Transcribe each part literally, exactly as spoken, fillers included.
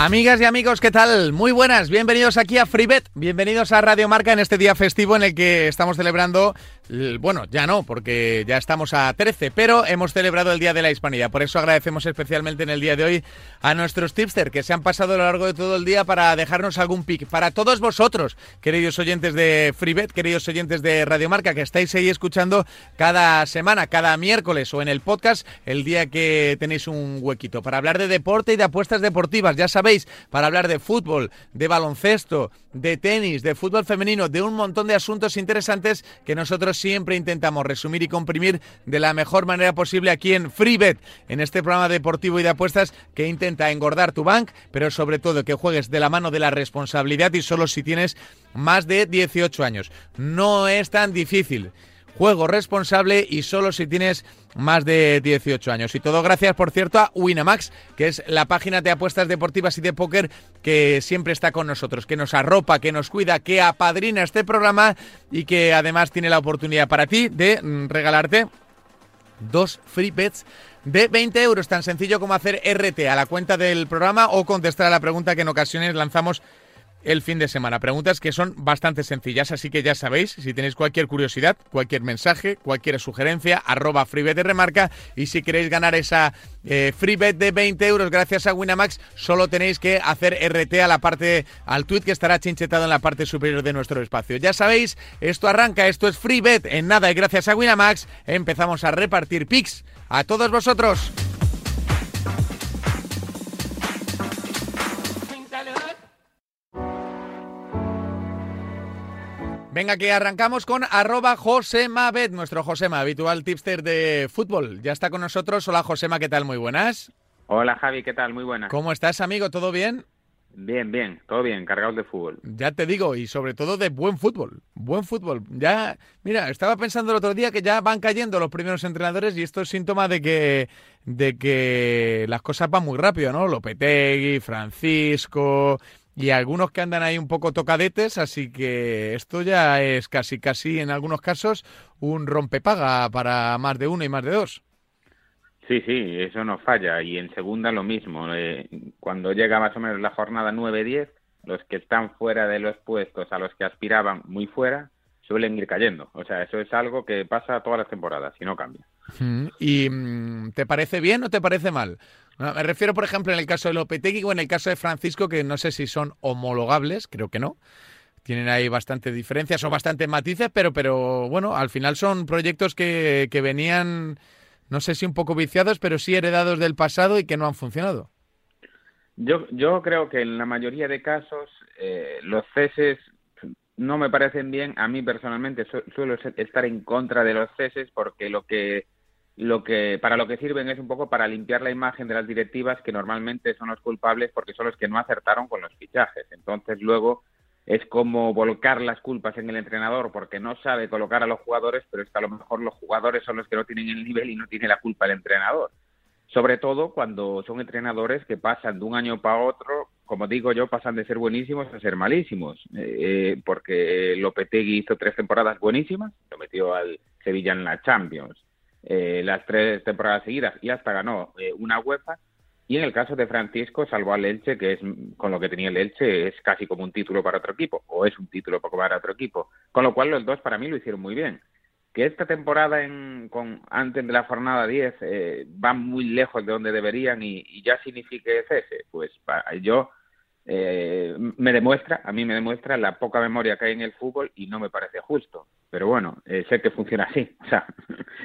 Amigas y amigos, ¿qué tal? Muy buenas, bienvenidos aquí a Freebet, bienvenidos a Radio Marca en este día festivo en el que estamos celebrando, bueno, ya no, porque ya estamos a trece, pero hemos celebrado el Día de la Hispanidad. Por eso agradecemos especialmente en el día de hoy a nuestros tipsters que se han pasado a lo largo de todo el día para dejarnos algún pick. Para todos vosotros, queridos oyentes de Freebet, queridos oyentes de Radio Marca, que estáis ahí escuchando cada semana, cada miércoles o en el podcast, el día que tenéis un huequito para hablar de deporte y de apuestas deportivas, ya sabéis, para hablar de fútbol, de baloncesto, de tenis, de fútbol femenino, de un montón de asuntos interesantes que nosotros siempre intentamos resumir y comprimir de la mejor manera posible aquí en Freebet, en este programa deportivo y de apuestas que intenta engordar tu bank, pero sobre todo que juegues de la mano de la responsabilidad y solo si tienes más de dieciocho años. No es tan difícil. Juego responsable y solo si tienes más de dieciocho años. Y todo gracias, por cierto, a Winamax, que es la página de apuestas deportivas y de póker que siempre está con nosotros, que nos arropa, que nos cuida, que apadrina este programa y que además tiene la oportunidad para ti de regalarte dos free bets de veinte euros. Tan sencillo como hacer R T a la cuenta del programa o contestar a la pregunta que en ocasiones lanzamos el fin de semana. Preguntas que son bastante sencillas, así que ya sabéis, si tenéis cualquier curiosidad, cualquier mensaje, cualquier sugerencia, arroba freebet de remarca, y si queréis ganar esa eh, freebet de veinte euros gracias a Winamax, solo tenéis que hacer R T a la parte, al tweet que estará chinchetado en la parte superior de nuestro espacio. Ya sabéis, esto arranca, esto es Freebet en nada, y gracias a Winamax empezamos a repartir picks a todos vosotros. Venga, que arrancamos con arroba Josemabet, nuestro Josema, habitual tipster de fútbol. Ya está con nosotros. Hola, Josema, ¿qué tal? Muy buenas. Hola, Javi, ¿qué tal? Muy buenas. ¿Cómo estás, amigo? ¿Todo bien? Bien, bien, todo bien, cargados de fútbol. Ya te digo, y sobre todo de buen fútbol, buen fútbol. Ya, mira, estaba pensando el otro día que ya van cayendo los primeros entrenadores y esto es síntoma de que, de que las cosas van muy rápido, ¿no? Lopetegui, Francisco... y algunos que andan ahí un poco tocadetes, así que esto ya es casi, casi, en algunos casos, un rompepaga para más de uno y más de dos. Sí, sí, eso no falla. Y en segunda lo mismo. Eh, cuando llega más o menos la jornada nueve diez, los que están fuera de los puestos a los que aspiraban muy fuera, suelen ir cayendo. O sea, eso es algo que pasa todas las temporadas y no cambia. ¿Y te parece bien o te parece mal? Me refiero, por ejemplo, en el caso de Lopetegui o en el caso de Francisco, que no sé si son homologables, creo que no. Tienen ahí bastantes diferencias o bastantes matices, pero, pero bueno, al final son proyectos que, que venían, no sé si un poco viciados, pero sí heredados del pasado y que no han funcionado. Yo, yo creo que en la mayoría de casos eh, los ceses no me parecen bien. A mí personalmente su, suelo estar en contra de los ceses porque lo que... Lo que para lo que sirven es un poco para limpiar la imagen de las directivas, que normalmente son los culpables porque son los que no acertaron con los fichajes. Entonces luego es como volcar las culpas en el entrenador porque no sabe colocar a los jugadores, pero es que a lo mejor los jugadores son los que no tienen el nivel y no tiene la culpa el entrenador. Sobre todo cuando son entrenadores que pasan de un año para otro, como digo yo, pasan de ser buenísimos a ser malísimos. Eh, porque Lopetegui hizo tres temporadas buenísimas, lo metió al Sevilla en la Champions. Eh, las tres temporadas seguidas y hasta ganó eh, una UEFA, y en el caso de Francisco salvó al Elche, que es con lo que tenía el Elche es casi como un título para otro equipo, o es un título para otro equipo, con lo cual los dos para mí lo hicieron muy bien. Que esta temporada en, con, antes de la jornada diez eh, van muy lejos de donde deberían y, y ya signifique cese, pues para, yo eh, me demuestra, a mí me demuestra la poca memoria que hay en el fútbol y no me parece justo. Pero bueno, eh, sé que funciona así. O sea,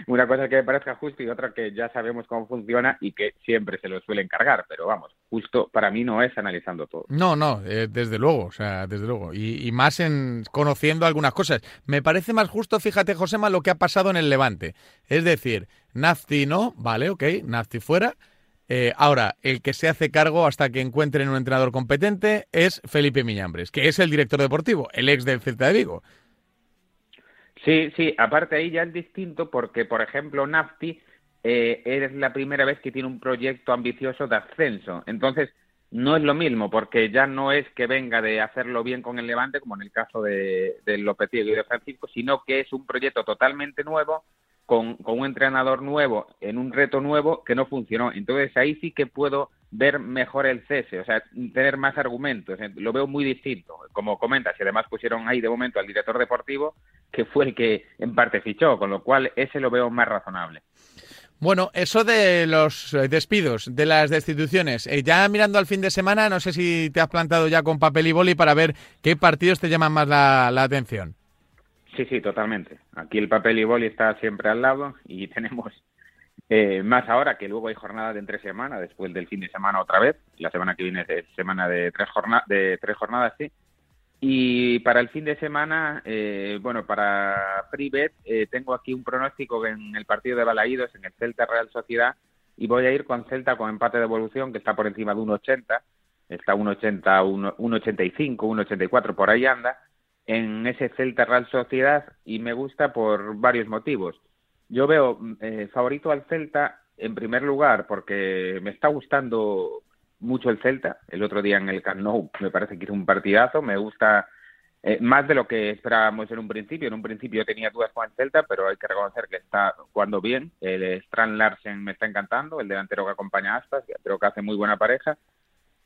una cosa que me parezca justo y otra que ya sabemos cómo funciona y que siempre se lo suelen cargar. Pero vamos, justo para mí no es analizando todo. No, no, eh, desde luego, o sea, desde luego. Y, y más en conociendo algunas cosas. Me parece más justo, fíjate, Josema, lo que ha pasado en el Levante. Es decir, Nafti no, vale, ok, Nafti fuera. Eh, ahora, el que se hace cargo hasta que encuentren un entrenador competente es Felipe Miñambres, que es el director deportivo, el ex del Celta de Vigo. Sí, sí, aparte ahí ya es distinto porque, por ejemplo, Nafti eh, es la primera vez que tiene un proyecto ambicioso de ascenso. Entonces, no es lo mismo, porque ya no es que venga de hacerlo bien con el Levante, como en el caso de, de Lopetegui y de Francisco, sino que es un proyecto totalmente nuevo, con, con un entrenador nuevo, en un reto nuevo que no funcionó. Entonces ahí sí que puedo ver mejor el cese, o sea, tener más argumentos, lo veo muy distinto. Como comentas, y además pusieron ahí de momento al director deportivo, que fue el que en parte fichó, con lo cual ese lo veo más razonable. Bueno, eso de los despidos, de las destituciones, eh, ya mirando al fin de semana, no sé si te has plantado ya con papel y boli para ver qué partidos te llaman más la, la atención. Sí, sí, totalmente. Aquí el papel y boli está siempre al lado y tenemos eh, más ahora, que luego hay jornada de entre semana, después del fin de semana otra vez. La semana que viene es semana de tres, jornada, de tres jornadas, sí. Y para el fin de semana, eh, bueno, para Freebet eh, tengo aquí un pronóstico en el partido de Balaídos, en el Celta Real Sociedad, y voy a ir con Celta con empate de evolución, que está por encima de uno ochenta, está uno ochenta, uno ochenta y cinco, uno ochenta y cuatro, por ahí anda, en ese Celta Real Sociedad, y me gusta por varios motivos. Yo veo eh, favorito al Celta, en primer lugar, porque me está gustando mucho el Celta. El otro día en el Camp Nou me parece que hizo un partidazo, me gusta eh, más de lo que esperábamos en un principio. En un principio yo tenía dudas con el Celta, pero hay que reconocer que está jugando bien. El Strand Larsen me está encantando, el delantero que acompaña a Aspas, creo que hace muy buena pareja.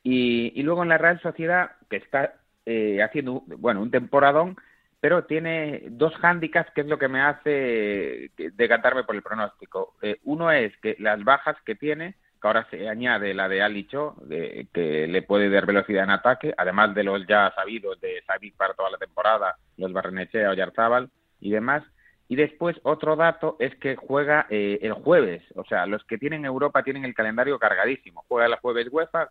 Y, y luego en la Real Sociedad, que está eh, haciendo bueno un temporadón, pero tiene dos hándicaps, que es lo que me hace decantarme por el pronóstico. Eh, uno es que las bajas que tiene, que ahora se añade la de Alicho, de, que le puede dar velocidad en ataque, además de los ya sabidos de Savic para toda la temporada, los Barrenechea, Oyarzábal y demás. Y después otro dato es que juega eh, el jueves, o sea, los que tienen Europa tienen el calendario cargadísimo. Juega el jueves UEFA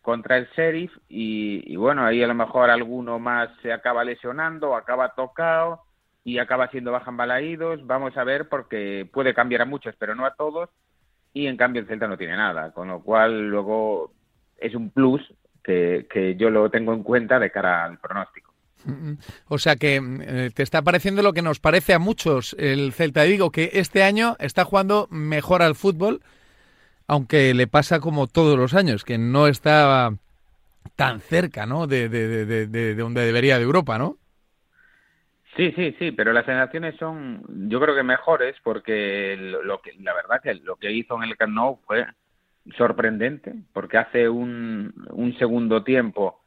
contra el Sheriff y, y bueno, ahí a lo mejor alguno más se acaba lesionando, acaba tocado y acaba siendo baja en Balaídos. Vamos a ver, porque puede cambiar a muchos, pero no a todos. Y en cambio el Celta no tiene nada, con lo cual luego es un plus que, que yo lo tengo en cuenta de cara al pronóstico. O sea que eh, te está pareciendo lo que nos parece a muchos el Celta. Y digo que este año está jugando mejor al fútbol, aunque le pasa como todos los años, que no está tan cerca, ¿no? de, de, de, de, de donde debería, de Europa, ¿no? Sí, sí, sí, pero las sensaciones son, yo creo que mejores, porque lo que, la verdad que lo que hizo en el Camp Nou fue sorprendente, porque hace un, un segundo tiempo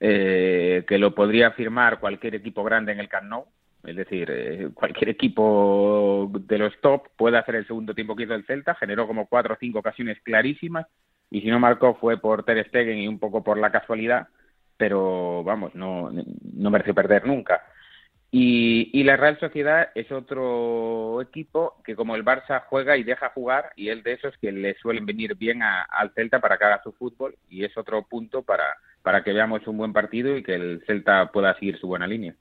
eh, que lo podría firmar cualquier equipo grande en el Camp Nou, es decir, eh, cualquier equipo de los top puede hacer el segundo tiempo que hizo el Celta. Generó como cuatro o cinco ocasiones clarísimas, y si no marcó fue por Ter Stegen y un poco por la casualidad, pero vamos, no, no merece perder nunca. Y, y la Real Sociedad es otro equipo que, como el Barça, juega y deja jugar, y es de esos que le suelen venir bien a, al Celta para que haga su fútbol, y es otro punto para, para que veamos un buen partido y que el Celta pueda seguir su buena línea.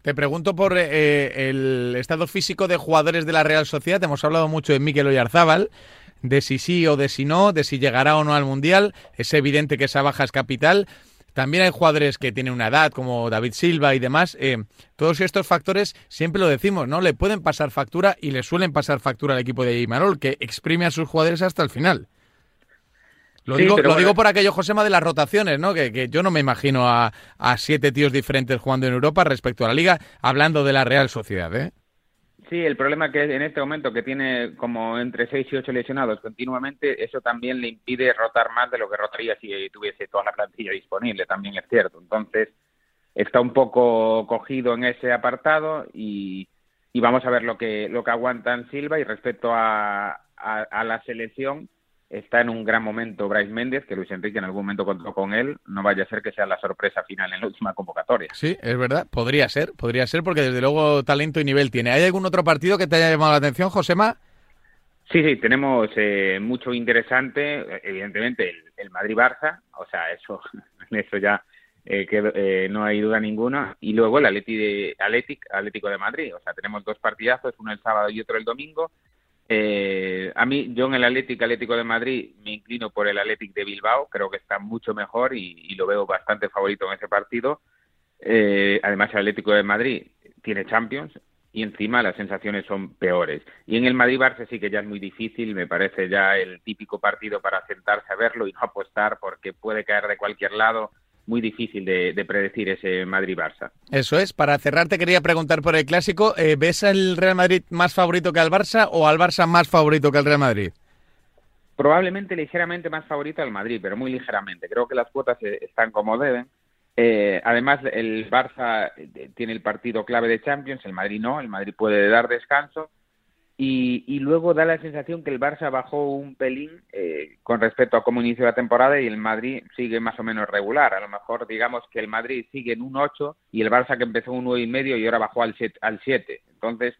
Te pregunto por eh, el estado físico de jugadores de la Real Sociedad. Te hemos hablado mucho de Mikel Oyarzábal, de si sí o de si no, de si llegará o no al Mundial. Es evidente que esa baja es capital. También hay jugadores que tienen una edad, como David Silva y demás. Eh, todos estos factores, siempre lo decimos, ¿no? Le pueden pasar factura, y le suelen pasar factura al equipo de Imanol, que exprime a sus jugadores hasta el final. Lo, sí, digo, lo bueno, digo por aquello, Josema, de las rotaciones, ¿no? Que, que yo no me imagino a, a siete tíos diferentes jugando en Europa respecto a la Liga, hablando de la Real Sociedad, ¿eh? Sí, el problema que en este momento, que tiene como entre seis y ocho lesionados continuamente, eso también le impide rotar más de lo que rotaría si tuviese toda la plantilla disponible, también es cierto. Entonces, está un poco cogido en ese apartado, y, y vamos a ver lo que lo que aguantan Silva. Y respecto a, a, a la selección, está en un gran momento Brais Méndez, que Luis Enrique en algún momento contó con él. No vaya a ser que sea la sorpresa final en la última convocatoria. Sí, es verdad. Podría ser, podría ser, porque desde luego talento y nivel tiene. ¿Hay algún otro partido que te haya llamado la atención, Josema? Sí, sí, tenemos eh, mucho interesante. Evidentemente, el, el Madrid-Barça. O sea, eso, eso ya eh, que, eh, no hay duda ninguna. Y luego el Atleti de, Atlético, Atlético de Madrid. O sea, tenemos dos partidazos, uno el sábado y otro el domingo. Eh, a mí, yo en el Atlético, Atlético de Madrid, me inclino por el Atlético de Bilbao. Creo que está mucho mejor y, y lo veo bastante favorito en ese partido. Eh, además, el Atlético de Madrid tiene Champions, y encima las sensaciones son peores. Y en el Madrid-Barça sí que ya es muy difícil, me parece ya el típico partido para sentarse a verlo y no apostar porque puede caer de cualquier lado. Muy difícil de, de predecir ese Madrid-Barça. Eso es. Para cerrar te quería preguntar por el Clásico. Eh, ¿Ves al Real Madrid más favorito que al Barça o al Barça más favorito que al Real Madrid? Probablemente ligeramente más favorito al Madrid, pero muy ligeramente. Creo que las cuotas están como deben. Eh, además, el Barça tiene el partido clave de Champions, el Madrid no, el Madrid puede dar descanso. Y, y luego da la sensación que el Barça bajó un pelín eh, con respecto a cómo inició la temporada y el Madrid sigue más o menos regular. A lo mejor digamos que el Madrid sigue en un ocho y el Barça que empezó un nueve y medio y ahora bajó al siete. Entonces,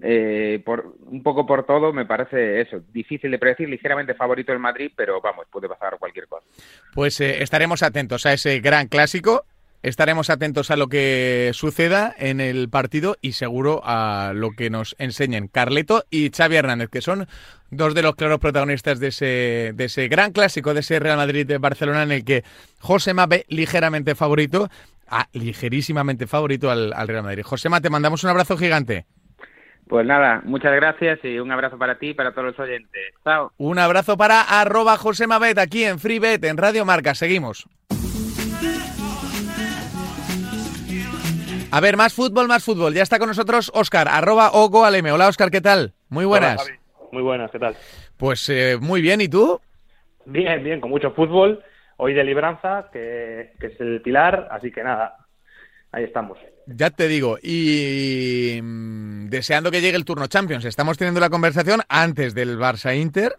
eh, por, un poco por todo me parece eso, difícil de predecir, ligeramente favorito el Madrid, pero vamos, puede pasar cualquier cosa. Pues eh, estaremos atentos a ese gran clásico. Estaremos atentos a lo que suceda en el partido y seguro a lo que nos enseñen Carleto y Xavi Hernández, que son dos de los claros protagonistas de ese, de ese gran clásico, de ese Real Madrid de Barcelona, en el que Josema ve ligeramente favorito, a, ligerísimamente favorito al, al Real Madrid. Josema, te mandamos un abrazo gigante. Pues nada, muchas gracias y un abrazo para ti y para todos los oyentes. Chao. Un abrazo para arroba Josemabet aquí en Freebet, en Radio Marca. Seguimos. A ver, más fútbol, más fútbol. Ya está con nosotros Oscar, arroba ogoalm. Hola, Oscar, ¿qué tal? Muy buenas. Hola, Javi. Muy buenas, ¿qué tal? Pues eh, muy bien, ¿y tú? Bien, bien, con mucho fútbol. Hoy de libranza, que, que es el pilar, así que nada, ahí estamos. Ya te digo, y deseando que llegue el turno Champions. Estamos teniendo la conversación antes del Barça-Inter.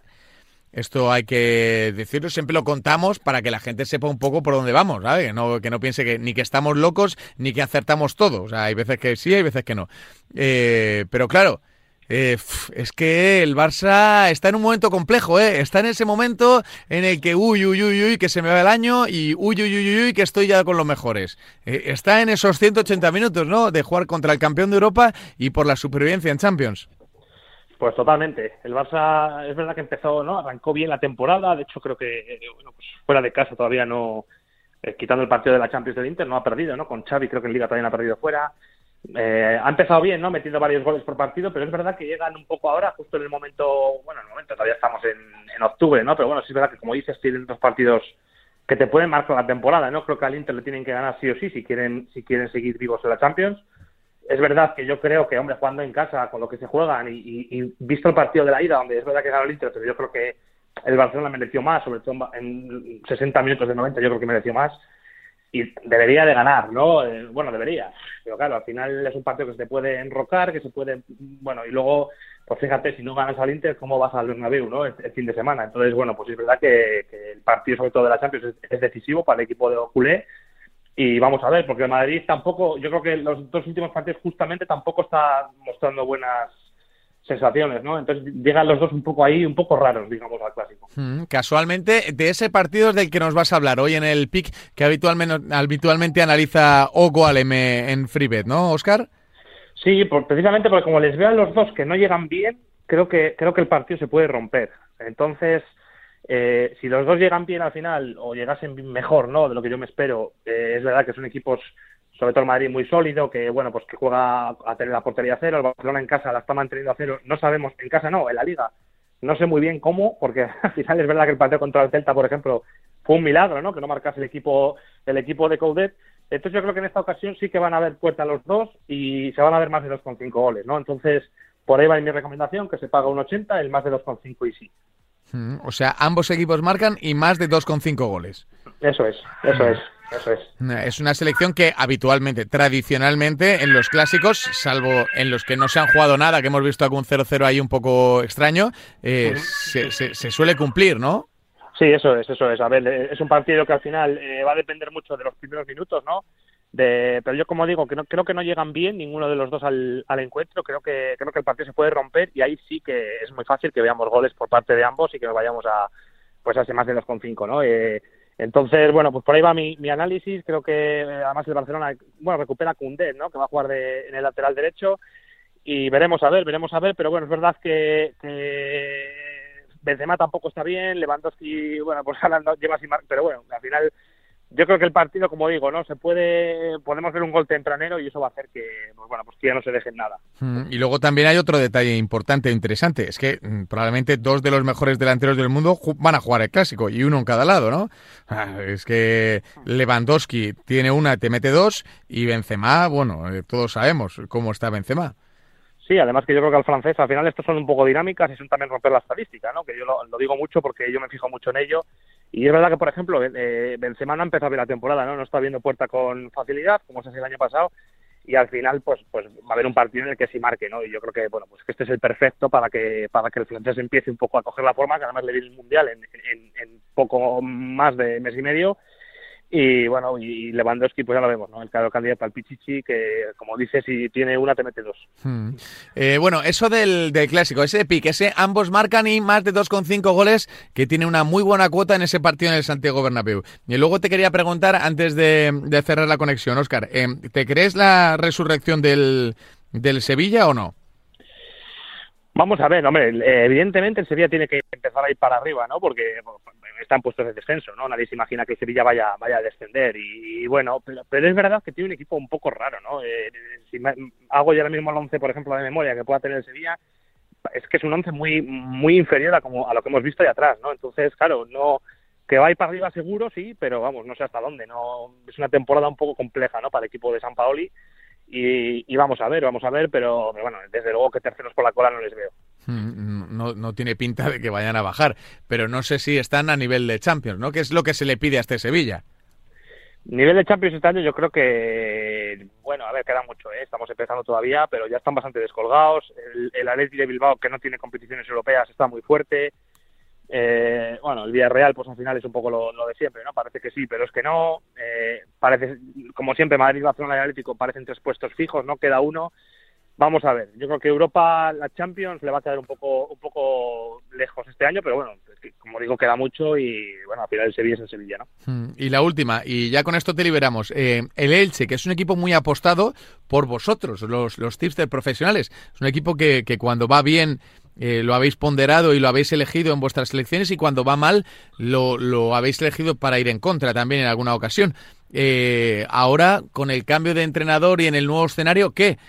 Esto hay que decirlo, siempre lo contamos para que la gente sepa un poco por dónde vamos, ¿sabes? Que no, que no piense que ni que estamos locos ni que acertamos todo. O sea, hay veces que sí, hay veces que no. Eh, pero claro, eh, es que el Barça está en un momento complejo, ¿eh? Está en ese momento en el que uy, uy, uy, uy, que se me va el año y uy, uy, uy, uy, que estoy ya con los mejores. Eh, está en esos ciento ochenta minutos, ¿no? De jugar contra el campeón de Europa y por la supervivencia en Champions. Pues totalmente. El Barça es verdad que empezó, ¿no? Arrancó bien la temporada. De hecho, creo que bueno, pues fuera de casa todavía no, eh, quitando el partido de la Champions del Inter, no ha perdido, ¿no? Con Xavi creo que en Liga también ha perdido fuera. Eh, ha empezado bien, ¿no? Metiendo varios goles por partido, pero es verdad que llegan un poco ahora, justo en el momento, bueno, en el momento todavía estamos en, en octubre, ¿no? Pero bueno, sí es verdad que como dices, tienen dos partidos que te pueden marcar la temporada, ¿no? Creo que al Inter le tienen que ganar sí o sí si quieren, si quieren seguir vivos en la Champions. Es verdad que yo creo que, hombre, jugando en casa con lo que se juegan y, y, y visto el partido de la ida, donde es verdad que ganó el Inter, pero yo creo que el Barcelona mereció más, sobre todo en sesenta minutos de noventa, yo creo que mereció más y debería de ganar, ¿no? Bueno, debería, pero claro, al final es un partido que se te puede enrocar, que se puede, bueno, y luego, pues fíjate, si no ganas al Inter, ¿cómo vas al Bernabéu, no? El, el fin de semana. Entonces, bueno, pues es verdad que, que el partido, sobre todo de la Champions, es, es decisivo para el equipo de culé. Y vamos a ver, porque el Madrid tampoco, yo creo que los dos últimos partidos justamente tampoco está mostrando buenas sensaciones, ¿no? Entonces llegan los dos un poco ahí, un poco raros, digamos, al clásico. Mm, casualmente, de ese partido es del que nos vas a hablar hoy en el pick que habitualmente, habitualmente analiza Ogoalm en Freebet, ¿no, Óscar? Sí, por, precisamente porque como les veo a los dos que no llegan bien, creo que creo que el partido se puede romper. Entonces... Eh, si los dos llegan bien al final o llegasen mejor, ¿no? De lo que yo me espero, eh, es verdad que son equipos, sobre todo el Madrid, muy sólido, que bueno, pues que juega a tener la portería a cero, el Barcelona en casa la está manteniendo a cero, no sabemos, en casa no, en la Liga, no sé muy bien cómo, porque al final es verdad que el partido contra el Celta, por ejemplo, fue un milagro, ¿no? Que no marcase el equipo, el equipo de Coudet. Entonces yo creo que en esta ocasión sí que van a haber puerta los dos y se van a ver más de dos coma cinco goles, ¿no? Entonces, por ahí va mi recomendación, que se paga uno ochenta, el más de dos coma cinco y sí. O sea, ambos equipos marcan y más de dos coma cinco goles. Eso es, eso es, eso es. Es una selección que habitualmente, tradicionalmente, en los clásicos, salvo en los que no se han jugado nada, que hemos visto algún cero cero ahí un poco extraño, eh, se, se, se suele cumplir, ¿no? Sí, eso es, eso es. A ver, es un partido que al final eh, va a depender mucho de los primeros minutos, ¿no? De, pero yo como digo, que no, creo que no llegan bien ninguno de los dos al, al encuentro, creo que creo que el partido se puede romper y ahí sí que es muy fácil que veamos goles por parte de ambos y que nos vayamos a pues a ese más de dos coma cinco, ¿no? Eh, entonces, bueno, pues por ahí va mi, mi análisis, creo que eh, además el Barcelona, bueno, recupera a Koundé, ¿no? Que va a jugar de, en el lateral derecho y veremos a ver, veremos a ver, pero bueno, es verdad que, que Benzema tampoco está bien, Lewandowski, bueno, pues Haaland lleva sin marcar, pero bueno, al final yo creo que el partido, como digo, no se puede, podemos ver un gol tempranero y eso va a hacer que, pues bueno, pues que ya no se dejen nada. Y luego también hay otro detalle importante e interesante, es que probablemente dos de los mejores delanteros del mundo van a jugar el Clásico y uno en cada lado, ¿no? Es que Lewandowski tiene una, te mete dos, y Benzema, bueno, todos sabemos cómo está Benzema. Sí, además que yo creo que al francés, al final estos son un poco dinámicas y son también romper la estadística, ¿no? Que yo lo, lo digo mucho porque yo me fijo mucho en ello. Y es verdad que, por ejemplo, eh, Benzema no ha empezado bien la temporada, ¿no? No está abriendo puerta con facilidad, como se hacía el año pasado, y al final pues pues va a haber un partido en el que sí marque, ¿no? Y yo creo que, bueno, pues que este es el perfecto para que para que el francés empiece un poco a coger la forma, que además le viene el Mundial en, en, en poco más de mes y medio. Y bueno, y Lewandowski, pues ya lo vemos, ¿no? El claro candidato para el Pichichi, que como dices, si tiene una, te mete dos. Hmm. Eh, bueno, eso del, del Clásico, ese pick, ese ambos marcan y más de dos coma cinco goles, que tiene una muy buena cuota en ese partido en el Santiago Bernabéu. Y luego te quería preguntar, antes de, de cerrar la conexión, Óscar, eh, ¿te crees la resurrección del, del Sevilla o no? Vamos a ver, hombre, evidentemente el Sevilla tiene que empezar a ir para arriba, ¿no? Porque están puestos de descenso, ¿no? Nadie se imagina que el Sevilla vaya vaya a descender y, y bueno, pero, pero es verdad que tiene un equipo un poco raro, ¿no? Eh, si me, hago yo ahora mismo el once, por ejemplo, de memoria que pueda tener el Sevilla, es que es un once muy muy inferior a como a lo que hemos visto de atrás, ¿no? Entonces, claro, no que va a ir para arriba seguro, sí, pero vamos, no sé hasta dónde, no es una temporada un poco compleja, ¿no? Para el equipo de Sampaoli. Y, y vamos a ver, vamos a ver, pero, pero bueno, desde luego que terceros por la cola no les veo. No, no tiene pinta de que vayan a bajar, pero no sé si están a nivel de Champions, ¿no? ¿Qué es lo que se le pide a este Sevilla? Nivel de Champions este año yo creo que, bueno, a ver, queda mucho, ¿eh? Estamos empezando todavía, pero ya están bastante descolgados. El, el Atlético de Bilbao, que no tiene competiciones europeas, está muy fuerte. Eh, bueno, el Villarreal, pues al final es un poco lo, lo de siempre, ¿no? Parece que sí, pero es que no. Eh, parece, como siempre, Madrid, Barcelona y Atlético parecen tres puestos fijos, ¿no? Queda uno. Vamos a ver. Yo creo que Europa, la Champions, le va a quedar un poco un poco lejos este año, pero bueno, como digo, queda mucho y, bueno, al final el Sevilla es el Sevilla, ¿no? Y la última, y ya con esto te liberamos. Eh, el Elche, que es un equipo muy apostado por vosotros, los, los tipsters profesionales. Es un equipo que, que cuando va bien... Eh, lo habéis ponderado y lo habéis elegido en vuestras selecciones, y cuando va mal lo, lo habéis elegido para ir en contra también en alguna ocasión. Eh, ahora, con el cambio de entrenador y en el nuevo escenario, ¿qué?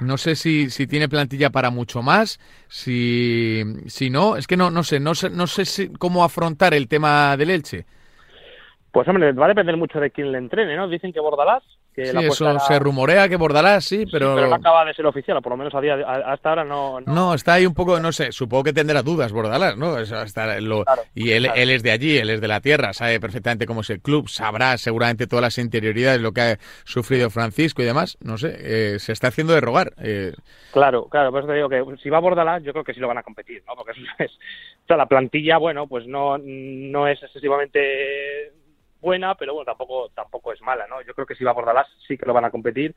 No sé si, si tiene plantilla para mucho más, si, si no, es que no, no sé, no sé, no sé si, cómo afrontar el tema del Elche. Pues hombre, va a depender mucho de quién le entrene, ¿no? Dicen que Bordalás... Que sí, la eso era... se rumorea que Bordalás, sí, pero... Sí, pero no acaba de ser oficial, o por lo menos a día de... hasta ahora no, no... No, está ahí un poco, no sé, supongo que tendrá dudas Bordalás, ¿no? Hasta lo... claro, y él, claro. Él es de allí, él es de la tierra, sabe perfectamente cómo es el club, sabrá seguramente todas las interioridades, lo que ha sufrido Francisco y demás, no sé, eh, se está haciendo de rogar. Eh... Claro, claro, por eso te digo que si va Bordalás, yo creo que sí lo van a competir, ¿no? Porque eso es... o sea, la plantilla, bueno, pues no, no es excesivamente... buena, pero bueno, tampoco tampoco es mala, ¿no? Yo creo que si va a Bordalás sí que lo van a competir.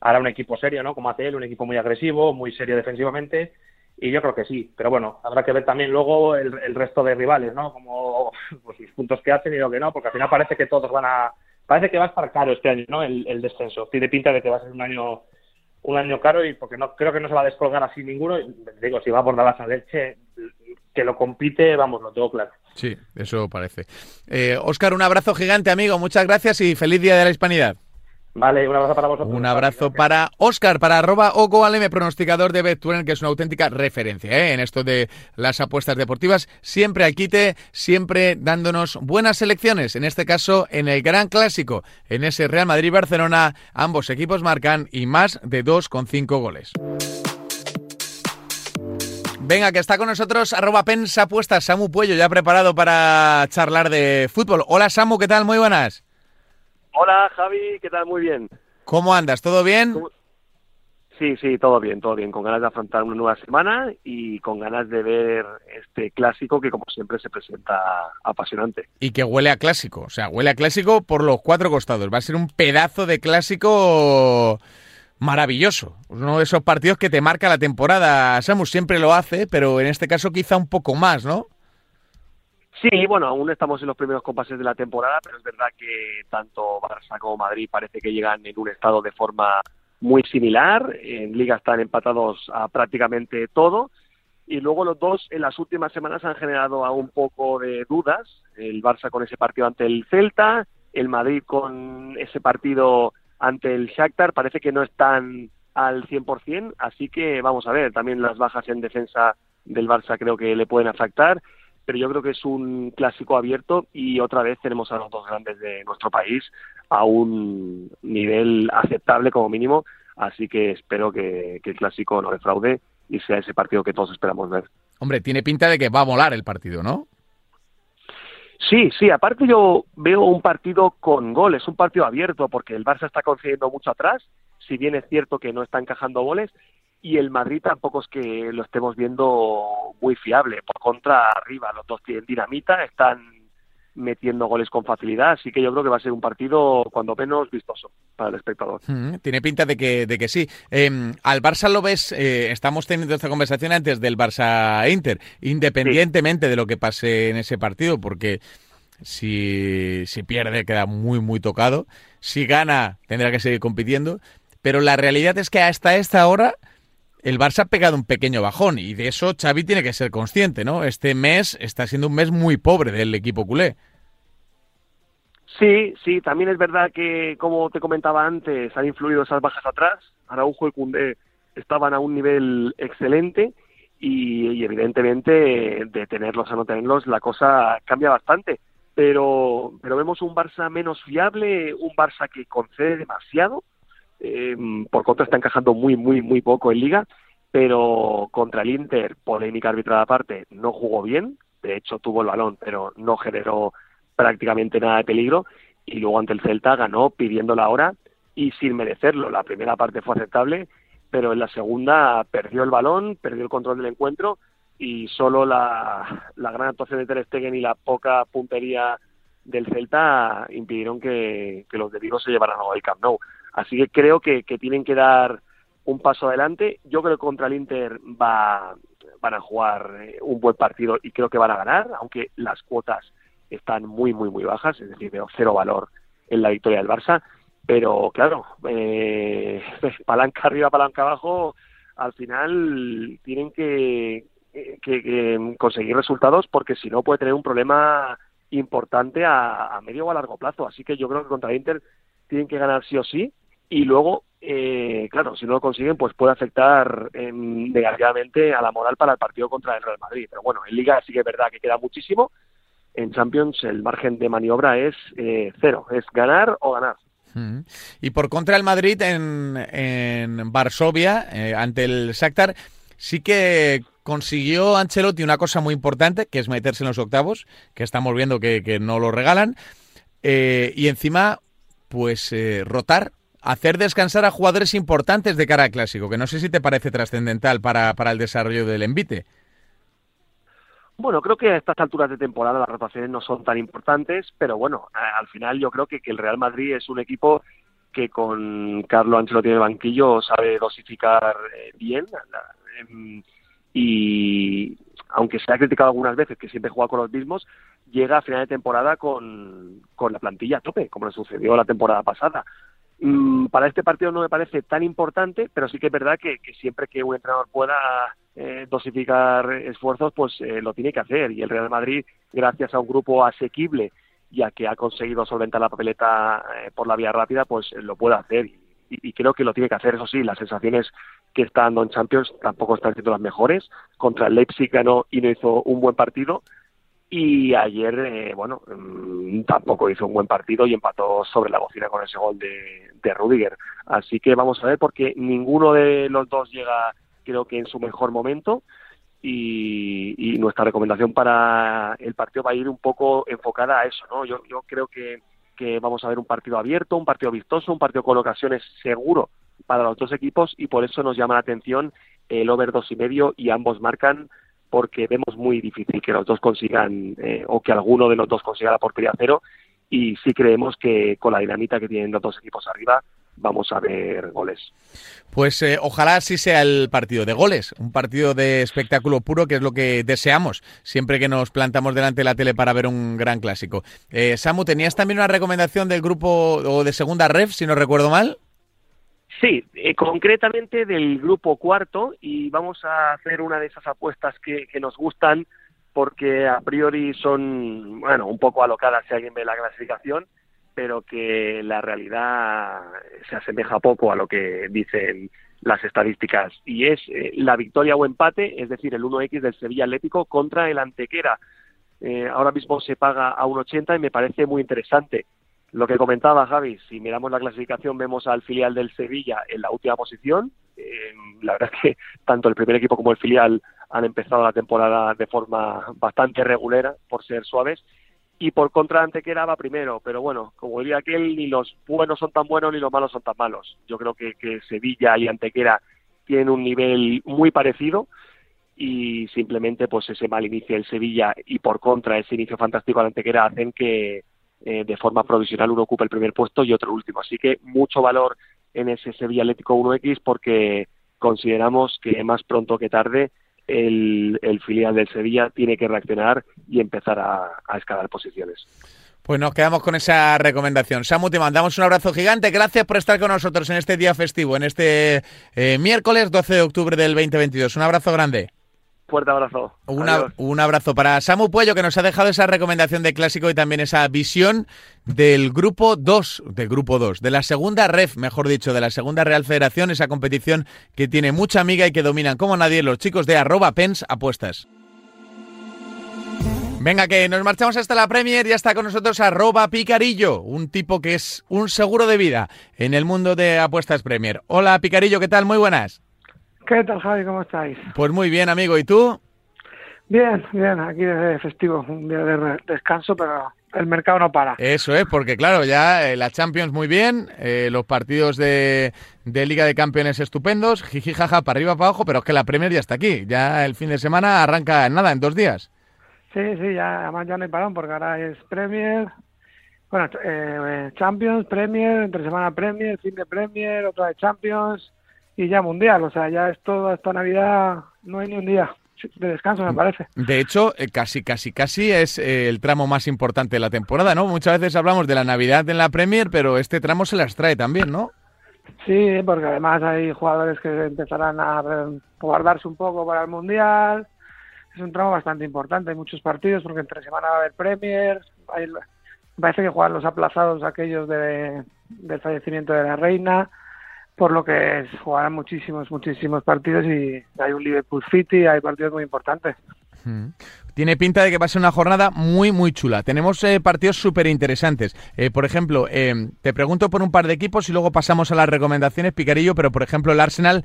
Hará un equipo serio, ¿no? Como hace él, un equipo muy agresivo, muy serio defensivamente, y yo creo que sí. Pero bueno, habrá que ver también luego el, el resto de rivales, ¿no? Como pues, los puntos que hacen y lo que no, porque al final parece que todos van a... Parece que va a estar caro este año, ¿no? El, el descenso. Tiene pinta de que va a ser un año un año caro, y porque no creo que no se va a descolgar así ninguno. Digo, si va a Bordalás a Leche, que lo compite, vamos, lo tengo claro. Sí, eso parece. Eh, Óscar, un abrazo gigante, amigo. Muchas gracias y feliz Día de la Hispanidad. Vale, un abrazo para vosotros. Un abrazo para Óscar, para arroba ogoalm, pronosticador de BetTuner, que es una auténtica referencia, ¿eh? En esto de las apuestas deportivas. Siempre al quite, siempre dándonos buenas selecciones. En este caso, en el gran clásico, en ese Real Madrid-Barcelona, ambos equipos marcan y más de dos coma cinco goles. Venga, que está con nosotros, arroba pensapuestas, Samu Puello, ya preparado para charlar de fútbol. Hola, Samu, ¿qué tal? Muy buenas. Hola, Javi, ¿qué tal? Muy bien. ¿Cómo andas? ¿Todo bien? ¿Cómo? Sí, sí, todo bien, todo bien. Con ganas de afrontar una nueva semana y con ganas de ver este clásico que, como siempre, se presenta apasionante. Y que huele a clásico, o sea, huele a clásico por los cuatro costados. Va a ser un pedazo de clásico... maravilloso, uno de esos partidos que te marca la temporada. Samu siempre lo hace, pero en este caso quizá un poco más, ¿no? Sí, bueno, aún estamos en los primeros compases de la temporada, pero es verdad que tanto Barça como Madrid parece que llegan en un estado de forma muy similar. En Liga están empatados a prácticamente todo. Y luego los dos en las últimas semanas han generado aún un poco de dudas. El Barça con ese partido ante el Celta... el Madrid con ese partido ante el Shakhtar parece que no están al cien por cien, así que vamos a ver, también las bajas en defensa del Barça creo que le pueden afectar, pero yo creo que es un clásico abierto y otra vez tenemos a los dos grandes de nuestro país a un nivel aceptable como mínimo, así que espero que, que el clásico no defraude y sea ese partido que todos esperamos ver. Hombre, tiene pinta de que va a volar el partido, ¿no? Sí, sí, aparte yo veo un partido con goles, un partido abierto, porque el Barça está concediendo mucho atrás, si bien es cierto que no está encajando goles, y el Madrid tampoco es que lo estemos viendo muy fiable. Por contra, arriba, los dos tienen dinamita, están metiendo goles con facilidad, así que yo creo que va a ser un partido cuando menos vistoso para el espectador. Mm, tiene pinta de que de que sí. Eh, al Barça lo ves, eh, estamos teniendo esta conversación antes del Barça-Inter, independientemente sí. de lo que pase en ese partido, porque si, si pierde queda muy, muy tocado, si gana tendrá que seguir compitiendo, pero la realidad es que hasta esta hora el Barça ha pegado un pequeño bajón y de eso Xavi tiene que ser consciente, ¿no? Este mes está siendo un mes muy pobre del equipo culé. Sí, sí, también es verdad que, como te comentaba antes, han influido esas bajas atrás. Araujo y Koundé estaban a un nivel excelente y, y evidentemente, de tenerlos a no tenerlos, la cosa cambia bastante. Pero, pero vemos un Barça menos fiable, un Barça que concede demasiado. Eh, por contra está encajando muy muy muy poco en Liga, pero contra el Inter, polémica arbitrada aparte, no jugó bien, de hecho tuvo el balón pero no generó prácticamente nada de peligro, y luego ante el Celta ganó pidiendo la hora y sin merecerlo. La primera parte fue aceptable, pero en la segunda perdió el balón, perdió el control del encuentro, y solo la, la gran actuación de Ter Stegen y la poca puntería del Celta impidieron que, que los de Vigo se llevaran al Camp Nou. Así que creo que, que tienen que dar un paso adelante. Yo creo que contra el Inter va, van a jugar un buen partido y creo que van a ganar, aunque las cuotas están muy, muy, muy bajas. Es decir, veo cero valor en la victoria del Barça. Pero, claro, eh, palanca arriba, palanca abajo, al final tienen que, que, que conseguir resultados, porque si no puede tener un problema importante a, a medio o a largo plazo. Así que yo creo que contra el Inter tienen que ganar sí o sí, y luego, eh, claro, si no lo consiguen, pues puede afectar eh, negativamente a la moral para el partido contra el Real Madrid. Pero bueno, en Liga sí que es verdad que queda muchísimo. En Champions el margen de maniobra es eh, cero, es ganar o ganar. Y por contra el Madrid en, en Varsovia, eh, ante el Shakhtar, sí que consiguió Ancelotti una cosa muy importante, que es meterse en los octavos, que estamos viendo que, que no lo regalan, eh, y encima pues eh, rotar, hacer descansar a jugadores importantes de cara al Clásico, que no sé si te parece trascendental para, para el desarrollo del envite. Bueno, creo que a estas alturas de temporada las rotaciones no son tan importantes, pero bueno, al final yo creo que, que el Real Madrid es un equipo que con Carlo Ancelotti en el banquillo sabe dosificar eh, bien, eh, y aunque se ha criticado algunas veces que siempre juega con los mismos, llega a final de temporada con, con la plantilla a tope, como le sucedió la temporada pasada. Mm, para este partido no me parece tan importante, pero sí que es verdad que, que siempre que un entrenador pueda eh, dosificar esfuerzos, pues eh, lo tiene que hacer. Y el Real Madrid, gracias a un grupo asequible, ya que ha conseguido solventar la papeleta eh, por la vía rápida, pues eh, lo puede hacer. Y, y creo que lo tiene que hacer. Eso sí, las sensaciones que está dando en Champions tampoco están siendo las mejores. Contra el Leipzig ganó y no hizo un buen partido. Y ayer, eh, bueno, tampoco hizo un buen partido y empató sobre la bocina con ese gol de, de Rüdiger. Así que vamos a ver, porque ninguno de los dos llega, creo que en su mejor momento. Y, y nuestra recomendación para el partido va a ir un poco enfocada a eso, ¿no? Yo, yo creo que, que vamos a ver un partido abierto, un partido vistoso, un partido con ocasiones seguro para los dos equipos, y por eso nos llama la atención el over dos y medio y ambos marcan, porque vemos muy difícil que los dos consigan eh, o que alguno de los dos consiga la portería cero, y sí creemos que con la dinamita que tienen los dos equipos arriba vamos a ver goles. Pues eh, ojalá sí sea el partido de goles, un partido de espectáculo puro, que es lo que deseamos siempre que nos plantamos delante de la tele para ver un gran clásico. Eh, Samu, ¿tenías también una recomendación del grupo o de segunda ref, si no recuerdo mal? Sí, eh, concretamente del grupo cuarto, y vamos a hacer una de esas apuestas que, que nos gustan, porque a priori son, bueno, un poco alocadas si alguien ve la clasificación, pero que la realidad se asemeja poco a lo que dicen las estadísticas, y es eh, la victoria o empate, es decir, el uno equis del Sevilla Atlético contra el Antequera. Eh, ahora mismo se paga a uno ochenta y me parece muy interesante. Lo que comentaba Javi, si miramos la clasificación vemos al filial del Sevilla en la última posición. Eh, la verdad es que tanto el primer equipo como el filial han empezado la temporada de forma bastante regulera, por ser suaves, y por contra Antequera va primero, pero bueno, como diría aquel, ni los buenos son tan buenos ni los malos son tan malos. Yo creo que, que Sevilla y Antequera tienen un nivel muy parecido, y simplemente pues ese mal inicio del Sevilla y por contra ese inicio fantástico de Antequera hacen que eh, de forma provisional uno ocupe el primer puesto y otro el último, así que mucho valor en ese Sevilla Atlético uno equis, porque consideramos que más pronto que tarde el, el filial del Sevilla tiene que reaccionar y empezar a, a escalar posiciones. Pues nos quedamos con esa recomendación. Samu, te mandamos un abrazo gigante. Gracias por estar con nosotros en este día festivo, en este eh, miércoles doce de octubre del veinte veintidós. Un abrazo grande. Fuerte abrazo. Una, un abrazo para Samu Puello, que nos ha dejado esa recomendación de clásico y también esa visión del grupo dos, del grupo dos, de la segunda ref, mejor dicho, de la segunda Real Federación, esa competición que tiene mucha amiga y que dominan como nadie los chicos de arroba pens apuestas. Venga, que nos marchamos hasta la Premier. Ya está con nosotros arroba Picarillo, un tipo que es un seguro de vida en el mundo de apuestas Premier. Hola Picarillo, ¿qué tal? Muy buenas. ¿Qué tal, Javi? ¿Cómo estáis? Pues muy bien, amigo. ¿Y tú? Bien, bien. Aquí desde festivo, un día de descanso, pero el mercado no para. Eso es, porque claro, ya eh, la Champions muy bien, eh, los partidos de, de Liga de Campeones estupendos, jiji, jaja, para arriba, para abajo, pero es que la Premier ya está aquí. Ya el fin de semana arranca en nada, en dos días. Sí, sí, ya, además ya no hay parón, porque ahora es Premier, bueno, eh, Champions, Premier, entre semana Premier, fin de Premier, otra de Champions... Y ya mundial, o sea, ya es todo, hasta Navidad no hay ni un día de descanso, me parece. De hecho, casi, casi, casi es el tramo más importante de la temporada, ¿no? Muchas veces hablamos de la Navidad en la Premier, pero este tramo se las trae también, ¿no? Sí, porque además hay jugadores que empezarán a guardarse un poco para el mundial. Es un tramo bastante importante, hay muchos partidos, porque entre semana va a haber Premier. Hay, parece que juegan los aplazados aquellos de, del fallecimiento de la reina... Por lo que es, jugarán muchísimos, muchísimos partidos y hay un Liverpool City, hay partidos muy importantes. Mm. Tiene pinta de que va a ser una jornada muy, muy chula. Tenemos eh, partidos súper interesantes. Eh, por ejemplo, eh, te pregunto por un par de equipos y luego pasamos a las recomendaciones, Picarillo, pero por ejemplo el Arsenal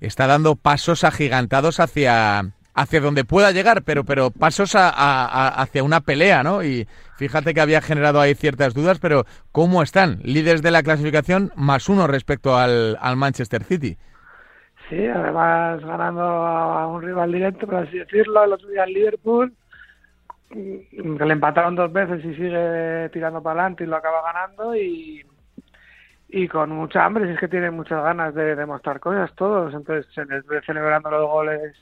está dando pasos agigantados hacia, hacia donde pueda llegar, pero, pero pasos a, a, a, hacia una pelea, ¿no? Y fíjate que había generado ahí ciertas dudas, pero... ¿Cómo están? Líderes de la clasificación, más uno respecto al, al Manchester City. Sí, además ganando a un rival directo, por así decirlo, el otro día al Liverpool, que le empataron dos veces y sigue tirando para adelante y lo acaba ganando, y, y con mucha hambre, si es que tienen muchas ganas de demostrar cosas todos, entonces se les ve celebrando los goles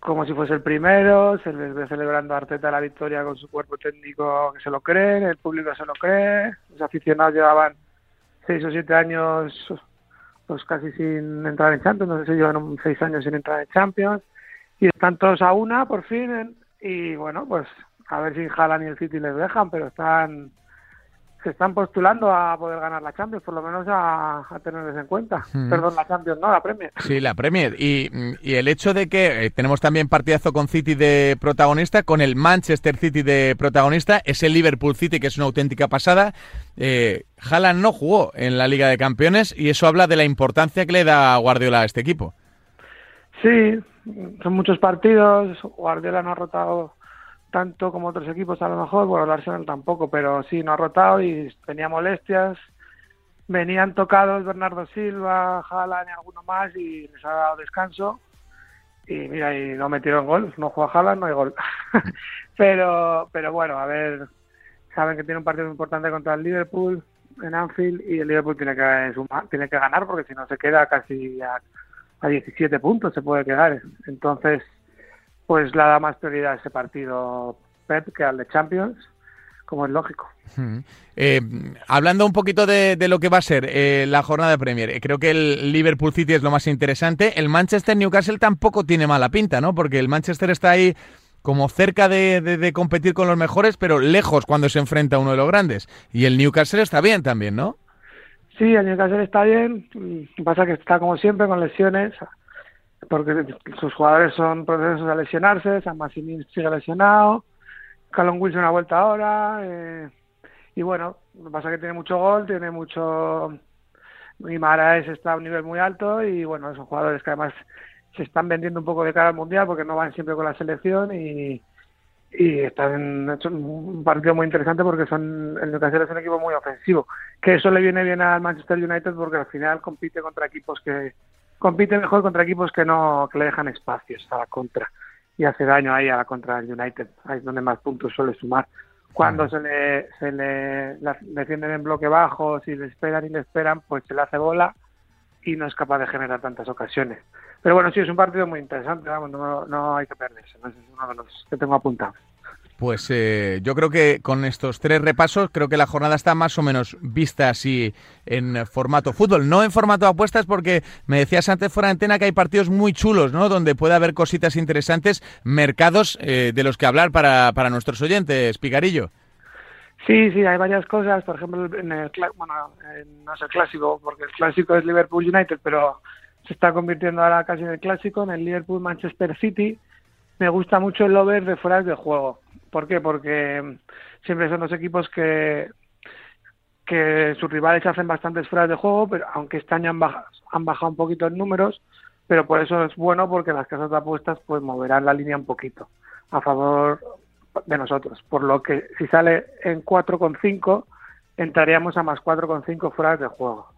como si fuese el primero, se les ve celebrando a Arteta la victoria con su cuerpo técnico que se lo creen, el público se lo cree, los aficionados llevaban seis o siete años pues casi sin entrar en Champions, no sé si llevan seis años sin entrar en Champions, y están todos a una por fin, y bueno, pues a ver si Haaland y el City les dejan, pero están... se están postulando a poder ganar la Champions, por lo menos a, a tenerles en cuenta. Mm. Perdón, la Champions, no, la Premier. Sí, la Premier. Y, y el hecho de que eh, tenemos también partidazo con City de protagonista, con el Manchester City de protagonista, es el Liverpool City, que es una auténtica pasada. Eh, Haaland no jugó en la Liga de Campeones y eso habla de la importancia que le da Guardiola a este equipo. Sí, son muchos partidos. Guardiola no ha rotado... tanto como otros equipos a lo mejor, bueno, el Arsenal tampoco, pero sí, no ha rotado y tenía molestias, venían tocados Bernardo Silva, Haaland y alguno más y les ha dado descanso y mira, y no metieron gol, no juega Haaland, no hay gol. pero pero bueno, a ver, saben que tiene un partido importante contra el Liverpool en Anfield y el Liverpool tiene que sumar, tiene que ganar porque si no se queda casi a, a diecisiete puntos, se puede quedar, entonces pues la da más prioridad a ese partido Pep que al de Champions, como es lógico. Mm. Eh, hablando un poquito de, de lo que va a ser eh, la jornada de Premier, creo que el Liverpool City es lo más interesante. El Manchester Newcastle tampoco tiene mala pinta, ¿no? Porque el Manchester está ahí como cerca de, de, de competir con los mejores, pero lejos cuando se enfrenta a uno de los grandes. Y el Newcastle está bien también, ¿no? Sí, el Newcastle está bien. Pasa que está como siempre con lesiones, porque sus jugadores son procesos a lesionarse. San Maximín sigue lesionado, Callum Wilson ha vuelto ahora, eh, y bueno, pasa que tiene mucho gol, tiene mucho, y Mahrez está a un nivel muy alto, y bueno, son jugadores que además se están vendiendo un poco de cara al Mundial porque no van siempre con la selección, y, y están hecho un partido muy interesante porque son, el Newcastle es un equipo muy ofensivo, que eso le viene bien al Manchester United porque al final compite contra equipos que compite mejor contra equipos que no que le dejan espacios a la contra, y hace daño ahí a la contra del United, ahí es donde más puntos suele sumar. Cuando se le se le la, defienden en bloque bajo, si le esperan y le esperan, pues se le hace bola y no es capaz de generar tantas ocasiones. Pero bueno, sí, es un partido muy interesante, vamos, no, no hay que perderse, ¿no? Es uno de los que tengo apuntados. Pues eh, yo creo que con estos tres repasos, creo que la jornada está más o menos vista así en formato fútbol, no en formato apuestas, porque me decías antes fuera de antena que hay partidos muy chulos, ¿no? Donde puede haber cositas interesantes, mercados eh, de los que hablar para, para nuestros oyentes, Picarillo. Sí, sí, hay varias cosas, por ejemplo, en el, bueno, en, no es el clásico, porque el clásico es Liverpool United, pero se está convirtiendo ahora casi en el clásico, en el Liverpool Manchester City. Me gusta mucho el over de fuera de juego. ¿Por qué? Porque siempre son dos equipos que, que sus rivales hacen bastantes fueras de juego, pero aunque este año han bajado, han bajado un poquito en números, pero por eso es bueno, porque las casas de apuestas pues moverán la línea un poquito a favor de nosotros. Por lo que si sale en cuatro coma cinco, entraríamos a más cuatro coma cinco fueras de juego.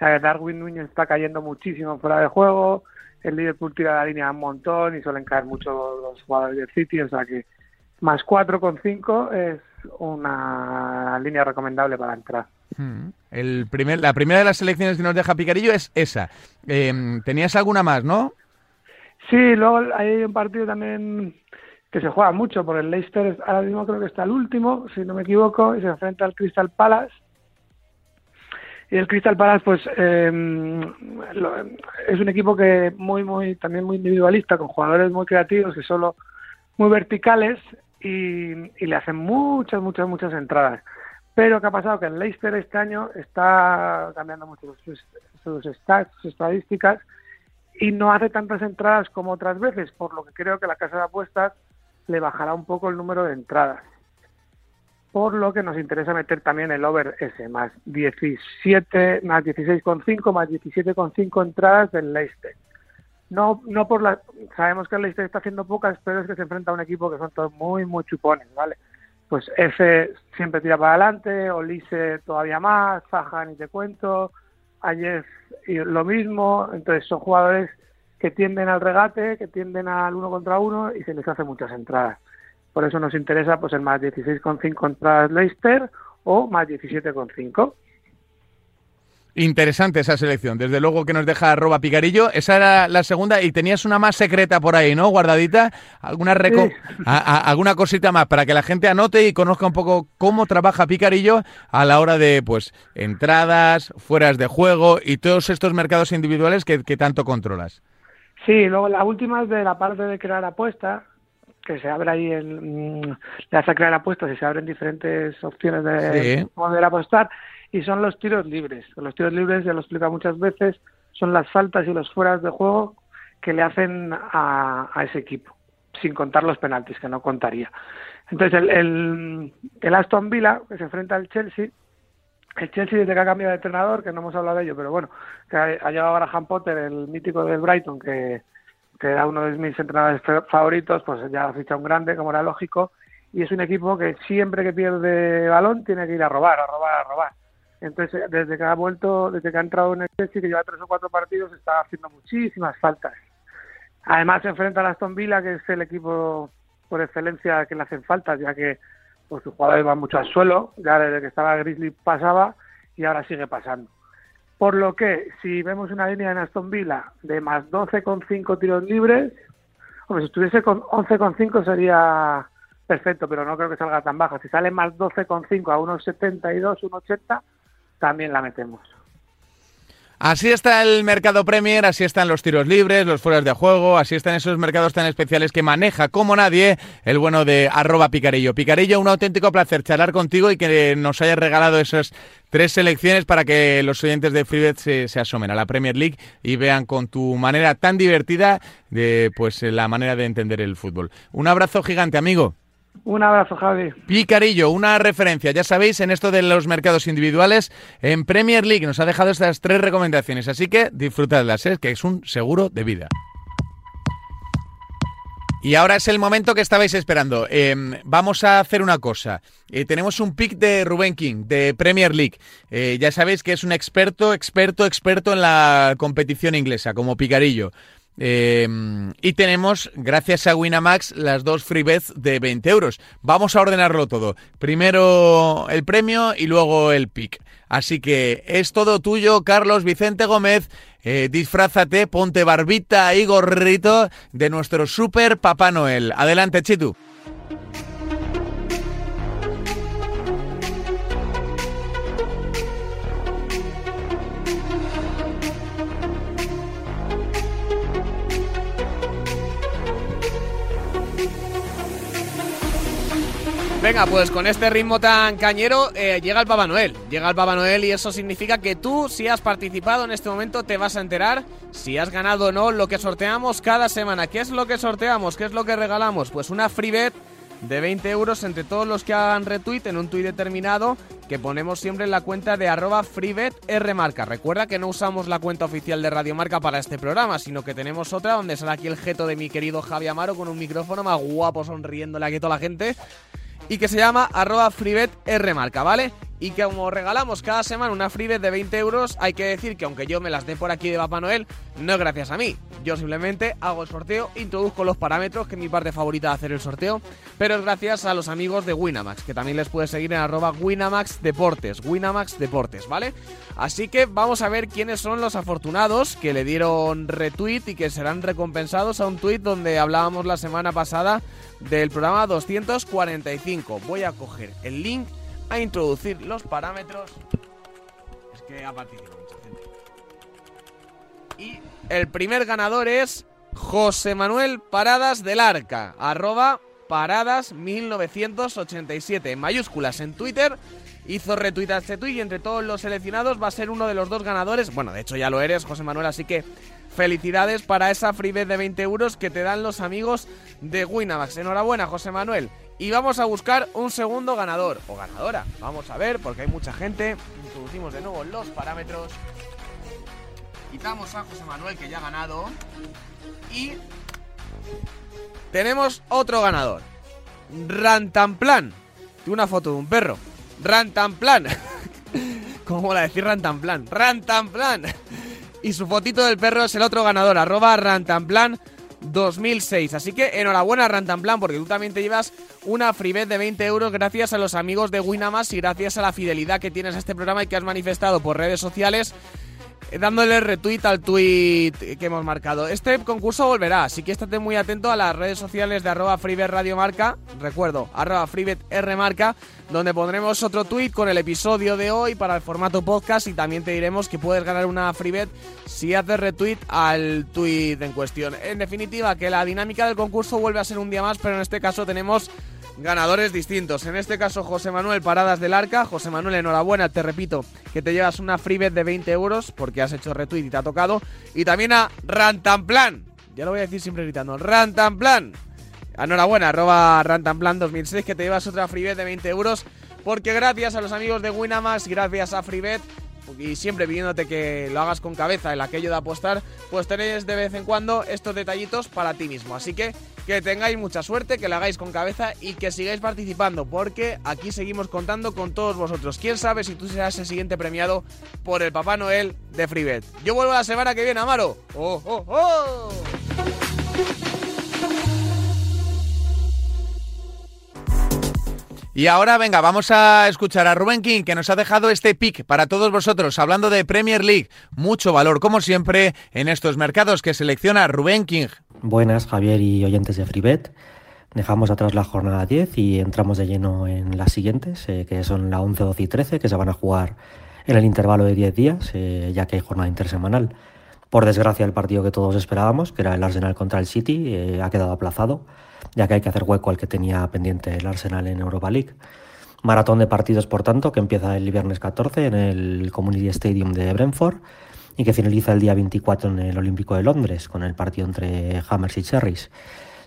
Darwin Núñez está cayendo muchísimo fuera de juego, el Liverpool tira la línea un montón y suelen caer mucho los jugadores del City, o sea que más cuatro coma cinco es una línea recomendable para entrar. El primer, la primera de las selecciones que nos deja Picarillo es esa. Eh, tenías alguna más, ¿no? Sí, luego hay un partido también que se juega mucho, porque el Leicester ahora mismo creo que está el último, si no me equivoco, y se enfrenta al Crystal Palace. Y el Crystal Palace, pues, eh, lo, es un equipo que muy, muy, también muy individualista, con jugadores muy creativos que solo muy verticales, y, y le hacen muchas, muchas, muchas entradas. Pero ¿qué ha pasado? Que el Leicester este año está cambiando mucho sus, sus, stats, sus estadísticas, y no hace tantas entradas como otras veces, por lo que creo que la casa de apuestas le bajará un poco el número de entradas. Por lo que nos interesa meter también el over ese, más diecisiete, más dieciséis coma cinco, más diecisiete coma cinco entradas del Leicester. No, no por la... Sabemos que el Leicester está haciendo pocas, pero es que se enfrenta a un equipo que son todos muy, muy chupones, ¿vale? Pues F siempre tira para adelante, Olise todavía más, Zaha ni te cuento, Ayer lo mismo, entonces son jugadores que tienden al regate, que tienden al uno contra uno y se les hace muchas entradas. Por eso nos interesa pues el más dieciséis coma cinco entradas Leicester o más diecisiete coma cinco. Interesante esa selección, desde luego, que nos deja arroba Picarillo. Esa era la segunda y tenías una más secreta por ahí, ¿no? Guardadita, alguna reco- sí. a, a, alguna cosita más para que la gente anote y conozca un poco cómo trabaja Picarillo a la hora de, pues, entradas, fueras de juego y todos estos mercados individuales que, que tanto controlas. Sí, luego la última es de la parte de crear apuesta, que se abre ahí, el, le hace crear apuestas y se abren diferentes opciones de sí. poder apostar. Y son los tiros libres. Los tiros libres, ya lo he explicado muchas veces, son las faltas y los fueras de juego que le hacen a, a ese equipo, sin contar los penaltis, que no contaría. Entonces, el, el, el Aston Villa, que se enfrenta al Chelsea, el Chelsea desde que ha cambiado de entrenador, que no hemos hablado de ello, pero bueno, que ha, ha llegado Graham Potter, el mítico del Brighton, que, que era uno de mis entrenadores favoritos, pues ya ha fichado un grande, como era lógico, y es un equipo que siempre que pierde balón tiene que ir a robar, a robar, a robar. Entonces, desde que ha vuelto, desde que ha entrado en el Chelsea, que lleva tres o cuatro partidos, está haciendo muchísimas faltas. Además, se enfrenta al Aston Villa, que es el equipo por excelencia que le hacen faltas, ya que pues, sus jugadores van mucho al suelo, ya desde que estaba Grizzly pasaba y ahora sigue pasando. Por lo que, si vemos una línea en Aston Villa de más doce coma cinco tiros libres, hombre, si estuviese con once coma cinco sería perfecto, pero no creo que salga tan baja. Si sale más doce coma cinco a uno setenta y dos, uno ochenta, también la metemos. Así está el mercado Premier, así están los tiros libres, los fueras de juego, así están esos mercados tan especiales que maneja como nadie el bueno de arroba Picarillo. Picarillo, un auténtico placer charlar contigo y que nos hayas regalado esas tres selecciones para que los oyentes de Freebet se, se asomen a la Premier League y vean con tu manera tan divertida de, pues, la manera de entender el fútbol. Un abrazo gigante, amigo. Un abrazo, Javi. Picarillo, una referencia, ya sabéis, en esto de los mercados individuales en Premier League. Nos ha dejado estas tres recomendaciones, así que disfrutadlas, ¿eh? Que es un seguro de vida. Y ahora es el momento que estabais esperando. Eh, vamos a hacer una cosa. Eh, tenemos un pick de Rubén King, de Premier League. Eh, ya sabéis que es un experto, experto, experto en la competición inglesa, como Picarillo. Eh, y tenemos, gracias a Winamax, las dos freebets de veinte euros. Vamos a ordenarlo todo. Primero el premio y luego el pick. Así que es todo tuyo, Carlos Vicente Gómez. Eh, disfrázate, ponte barbita y gorrito de nuestro super Papá Noel. Adelante, Chitu. Venga, pues con este ritmo tan cañero eh, llega el Papá Noel, llega el Papá Noel y eso significa que tú, si has participado en este momento, te vas a enterar si has ganado o no lo que sorteamos cada semana. ¿Qué es lo que sorteamos? ¿Qué es lo que regalamos? Pues una free bet de veinte euros entre todos los que hagan retweet en un tuit determinado que ponemos siempre en la cuenta de arroba freebetrmarca. Recuerda que no usamos la cuenta oficial de Radio Marca para este programa, sino que tenemos otra donde sale aquí el jeto de mi querido Javi Amaro con un micrófono más guapo sonriéndole aquí a toda la gente. Y que se llama arroba freebetrmarca, ¿vale? Y que como regalamos cada semana una freebet de veinte euros, hay que decir que aunque yo me las dé por aquí de Papá Noel, no es gracias a mí. Yo simplemente hago el sorteo, introduzco los parámetros, que es mi parte favorita de hacer el sorteo, pero es gracias a los amigos de Winamax, que también les puedes seguir en arroba Winamax Deportes, Winamax Deportes, ¿vale? Así que vamos a ver quiénes son los afortunados que le dieron retweet y que serán recompensados a un tweet donde hablábamos la semana pasada del programa doscientos cuarenta y cinco. Voy a coger el link a introducir los parámetros. Es que ha participado mucha gente. Y el primer ganador es José Manuel Paradas del Arca, arroba paradas mil novecientos ochenta y siete, en mayúsculas en Twitter. Hizo retweet a este tweet y entre todos los seleccionados va a ser uno de los dos ganadores. Bueno, de hecho ya lo eres, José Manuel, así que felicidades para esa freebet de veinte euros que te dan los amigos de Winamax. Enhorabuena, José Manuel. Y vamos a buscar un segundo ganador o ganadora. Vamos a ver, porque hay mucha gente. Introducimos de nuevo los parámetros. Quitamos a José Manuel, que ya ha ganado. Y tenemos otro ganador. Rantanplan. Tiene una foto de un perro. Rantanplan. ¿Cómo la decir Rantanplan? Rantanplan. Y su fotito del perro es el otro ganador. Arroba Rantanplan dos mil seis. Así que enhorabuena, Rantanplan, porque tú también te llevas una freebet de veinte euros gracias a los amigos de Winamax y gracias a la fidelidad que tienes a este programa y que has manifestado por redes sociales dándole retweet al tweet que hemos marcado. Este concurso volverá, así que estate muy atento a las redes sociales de arroba freebet Radio Marca. Recuerdo, arroba freebet R Marca, donde pondremos otro tweet con el episodio de hoy para el formato podcast y también te diremos que puedes ganar una freebet si haces retweet al tweet en cuestión. En definitiva, que la dinámica del concurso vuelve a ser un día más, pero en este caso tenemos ganadores distintos. En este caso, José Manuel Paradas del Arca. José Manuel, enhorabuena, te repito, que te llevas una freebet de veinte euros porque has hecho retweet y te ha tocado. Y también a Rantanplan, ya lo voy a decir siempre gritando, Rantanplan. Enhorabuena, arroba Rantanplan dos mil seis, que te llevas otra freebet de veinte euros porque gracias a los amigos de Winamax, gracias a freebet, y siempre pidiéndote que lo hagas con cabeza en aquello de apostar, pues tenéis de vez en cuando estos detallitos para ti mismo. Así que que tengáis mucha suerte, que lo hagáis con cabeza y que sigáis participando, porque aquí seguimos contando con todos vosotros. Quién sabe si tú serás el siguiente premiado por el Papá Noel de Freebet. Yo vuelvo la semana que viene, Amaro. ¡Oh, oh, oh! Y ahora, venga, vamos a escuchar a Rubén King, que nos ha dejado este pick para todos vosotros, hablando de Premier League. Mucho valor, como siempre, en estos mercados que selecciona Rubén King. Buenas, Javier y oyentes de Freebet. Dejamos atrás la jornada diez y entramos de lleno en las siguientes, eh, que son la once, doce y trece, que se van a jugar en el intervalo de diez días, eh, ya que hay jornada intersemanal. Por desgracia, el partido que todos esperábamos, que era el Arsenal contra el City, eh, ha quedado aplazado, ya que hay que hacer hueco al que tenía pendiente el Arsenal en Europa League. Maratón de partidos, por tanto, que empieza el viernes catorce en el Community Stadium de Brentford y que finaliza el día veinticuatro en el Olímpico de Londres, con el partido entre Hammers y Cherries.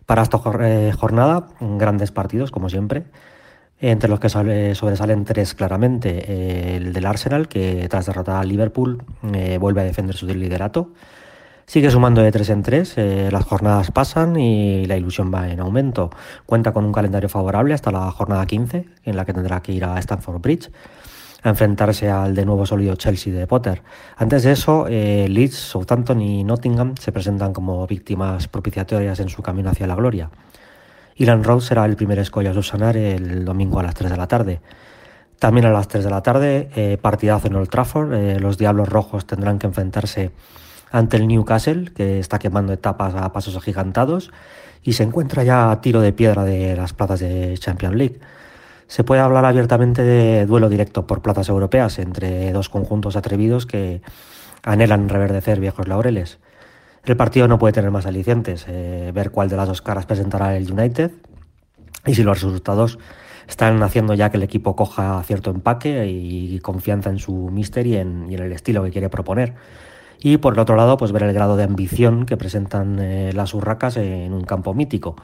Para esta jornada, grandes partidos, como siempre, entre los que sobresalen tres claramente. El del Arsenal, que tras derrotar al Liverpool, eh, vuelve a defender su liderato. Sigue sumando de tres en tres, eh, las jornadas pasan y la ilusión va en aumento. Cuenta con un calendario favorable hasta la jornada quince, en la que tendrá que ir a Stamford Bridge a enfrentarse al de nuevo sólido Chelsea de Potter. Antes de eso, eh, Leeds, Southampton y Nottingham se presentan como víctimas propiciatorias en su camino hacia la gloria. Elland Road será el primer escollo a subsanar el domingo a las tres de la tarde. También a las tres de la tarde, eh, partidazo en Old Trafford, eh, los Diablos Rojos tendrán que enfrentarse ante el Newcastle, que está quemando etapas a pasos agigantados y se encuentra ya a tiro de piedra de las plazas de Champions League. Se puede hablar abiertamente de duelo directo por plazas europeas entre dos conjuntos atrevidos que anhelan reverdecer viejos laureles. El partido no puede tener más alicientes, eh, ver cuál de las dos caras presentará el United y si los resultados están haciendo ya que el equipo coja cierto empaque y confianza en su míster y en, y en el estilo que quiere proponer. Y por el otro lado, pues ver el grado de ambición que presentan eh, las urracas en un campo mítico.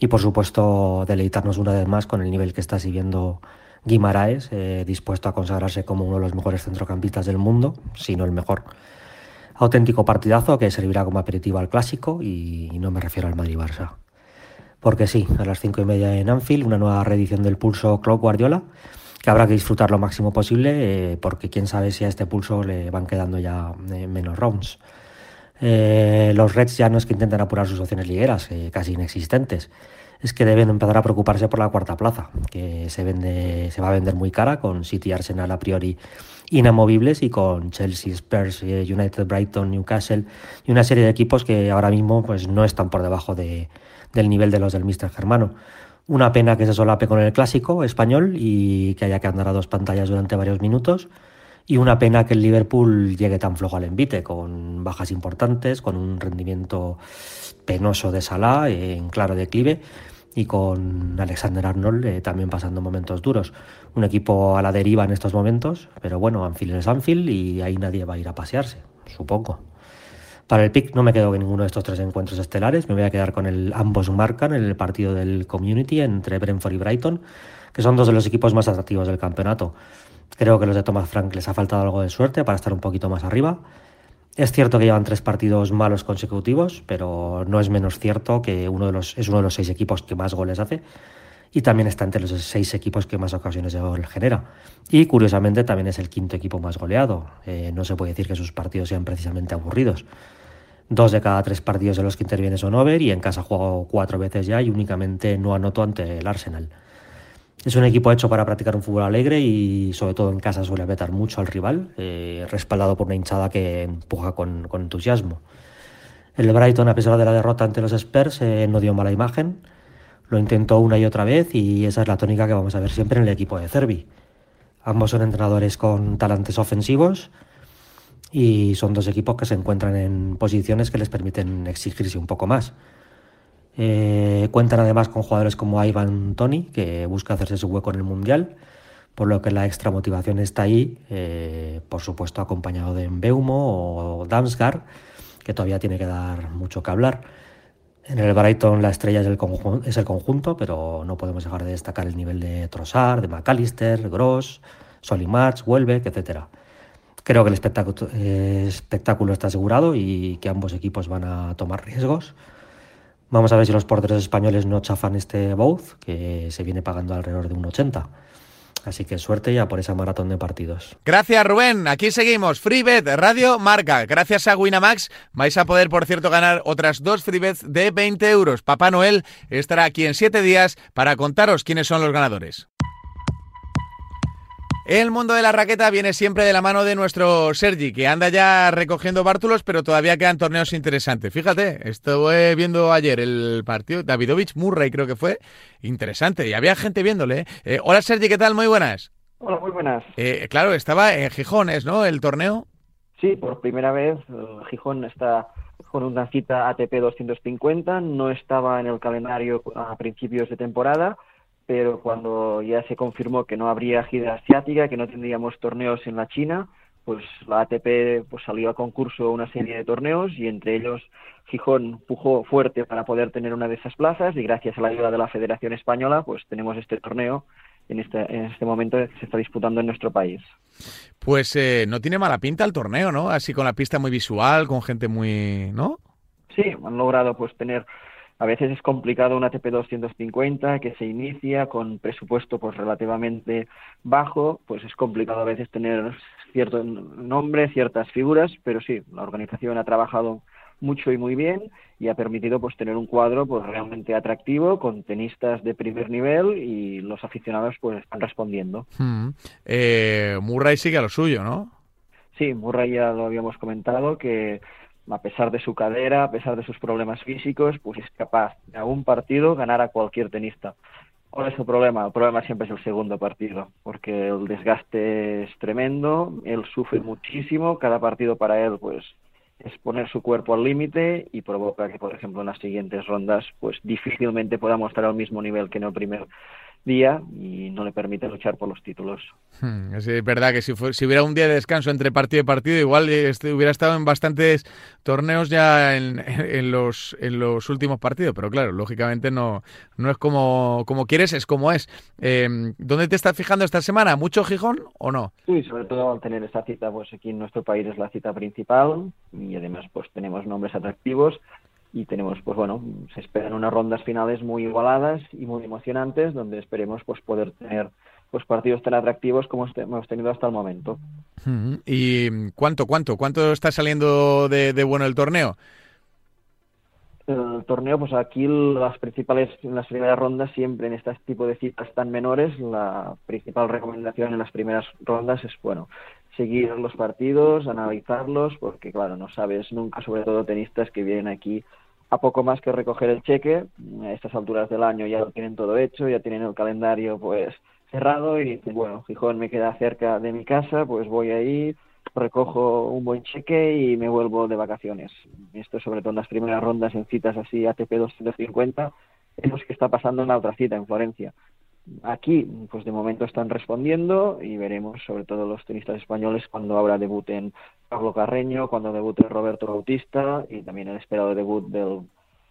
Y por supuesto, deleitarnos una vez más con el nivel que está siguiendo Guimaraes, eh, dispuesto a consagrarse como uno de los mejores centrocampistas del mundo, si no el mejor. Auténtico partidazo que servirá como aperitivo al clásico, y no me refiero al Madrid-Barça. Porque sí, a las cinco y media en Anfield, una nueva reedición del pulso Klopp Guardiola, que habrá que disfrutar lo máximo posible, eh, porque quién sabe si a este pulso le van quedando ya eh, menos rounds. Eh, los Reds ya no es que intenten apurar sus opciones ligueras, eh, casi inexistentes, es que deben empezar a preocuparse por la cuarta plaza, que se, vende, se va a vender muy cara, con City y Arsenal a priori inamovibles y con Chelsea, Spurs, eh, United, Brighton, Newcastle y una serie de equipos que ahora mismo pues, no están por debajo de, del nivel de los del míster Germano. Una pena que se solape con el clásico español y que haya que andar a dos pantallas durante varios minutos. Y una pena que el Liverpool llegue tan flojo al envite, con bajas importantes, con un rendimiento penoso de Salah en claro declive y con Alexander Arnold eh, también pasando momentos duros. Un equipo a la deriva en estos momentos, pero bueno, Anfield es Anfield y ahí nadie va a ir a pasearse, supongo. Para el pick no me quedo con ninguno de estos tres encuentros estelares, me voy a quedar con el ambos marcan en el partido del Community entre Brentford y Brighton, que son dos de los equipos más atractivos del campeonato. Creo que los de Thomas Frank les ha faltado algo de suerte para estar un poquito más arriba. Es cierto que llevan tres partidos malos consecutivos, pero no es menos cierto que uno de los, es uno de los seis equipos que más goles hace y también está entre los seis equipos que más ocasiones de gol genera. Y curiosamente también es el quinto equipo más goleado. Eh, no se puede decir que sus partidos sean precisamente aburridos. Dos de cada tres partidos en los que interviene son over y en casa juego cuatro veces ya y únicamente no anoto ante el Arsenal. Es un equipo hecho para practicar un fútbol alegre y sobre todo en casa suele apretar mucho al rival, eh, respaldado por una hinchada que empuja con, con entusiasmo. El Brighton, a pesar de la derrota ante los Spurs, eh, no dio mala imagen, lo intentó una y otra vez y esa es la tónica que vamos a ver siempre en el equipo de Cervi. Ambos son entrenadores con talantes ofensivos y son dos equipos que se encuentran en posiciones que les permiten exigirse un poco más. Eh, cuentan además con jugadores como Ivan Toney, que busca hacerse su hueco en el Mundial, por lo que la extra motivación está ahí, eh, por supuesto acompañado de Mbeumo o Damsgaard, que todavía tiene que dar mucho que hablar. En el Brighton la estrella es el, conjunto, es el conjunto, pero no podemos dejar de destacar el nivel de Trossard, de McAllister, Gross, Solimarch, Welbeck, etcétera. Creo que el espectáculo, eh, espectáculo está asegurado y que ambos equipos van a tomar riesgos. Vamos a ver si los porteros españoles no chafan este Bouz, que se viene pagando alrededor de un ochenta. Así que suerte ya por esa maratón de partidos. Gracias, Rubén. Aquí seguimos. Freebet, Radio Marca. Gracias a Winamax vais a poder, por cierto, ganar otras dos Freebets de veinte euros. Papá Noel estará aquí en siete días para contaros quiénes son los ganadores. El mundo de la raqueta viene siempre de la mano de nuestro Sergi, que anda ya recogiendo bártulos, pero todavía quedan torneos interesantes. Fíjate, estuve viendo ayer el partido, Davidovich Murray creo que fue, interesante, y había gente viéndole. ¿eh? Eh, hola Sergi, ¿qué tal? Muy buenas. Hola, muy buenas. Eh, claro, estaba en Gijón, ¿es, no, el torneo? Sí, por primera vez Gijón está con una cita A T P doscientos cincuenta, no estaba en el calendario a principios de temporada, pero cuando ya se confirmó que no habría gira asiática, que no tendríamos torneos en la China, pues la A T P pues salió a concurso una serie de torneos y entre ellos Gijón pujó fuerte para poder tener una de esas plazas y gracias a la ayuda de la Federación Española pues tenemos este torneo en este, en este momento que se está disputando en nuestro país. Pues eh, no tiene mala pinta el torneo, ¿no? Así con la pista muy visual, con gente muy... ¿no? Sí, han logrado pues tener... A veces es complicado una A T P doscientos cincuenta que se inicia con presupuesto pues relativamente bajo, pues es complicado a veces tener cierto nombre, ciertas figuras, pero sí, la organización ha trabajado mucho y muy bien y ha permitido pues tener un cuadro pues realmente atractivo con tenistas de primer nivel y los aficionados pues están respondiendo. Mm. Eh, Murray sigue a lo suyo, ¿no? Sí, Murray ya lo habíamos comentado que a pesar de su cadera, a pesar de sus problemas físicos, pues es capaz de a un partido ganar a cualquier tenista. ¿Cuál es el problema? El problema siempre es el segundo partido, porque el desgaste es tremendo, él sufre muchísimo, cada partido para él pues es poner su cuerpo al límite y provoca que, por ejemplo, en las siguientes rondas pues difícilmente pueda mostrar al mismo nivel que en el primer día y no le permite luchar por los títulos. Hmm, es verdad que si, fue, si hubiera un día de descanso entre partido y partido, igual este, hubiera estado en bastantes torneos ya en, en, los, en los últimos partidos, pero claro, lógicamente no, no es como, como quieres, es como es. Eh, ¿Dónde te estás fijando esta semana? ¿Mucho Gijón o no? Sí, sobre todo al tener esta cita, pues aquí en nuestro país es la cita principal y además pues tenemos nombres atractivos. Y tenemos, pues bueno, se esperan unas rondas finales muy igualadas y muy emocionantes, donde esperemos pues poder tener pues partidos tan atractivos como hemos tenido hasta el momento. ¿Y cuánto, cuánto, cuánto está saliendo de, de bueno el torneo? El torneo, pues aquí las principales, en las primeras rondas siempre en este tipo de citas tan menores, la principal recomendación en las primeras rondas es, bueno, seguir los partidos, analizarlos, porque claro, no sabes nunca, sobre todo tenistas que vienen aquí a poco más que recoger el cheque, a estas alturas del año ya lo tienen todo hecho, ya tienen el calendario pues cerrado y dicen, bueno, Gijón me queda cerca de mi casa, pues voy ahí, recojo un buen cheque y me vuelvo de vacaciones. Esto sobre todo en las primeras rondas en citas así A T P doscientos cincuenta es lo que está pasando en la otra cita en Florencia. Aquí, pues de momento están respondiendo y veremos, sobre todo los tenistas españoles, cuando ahora debuten Pablo Carreño, cuando debute Roberto Bautista y también el esperado debut del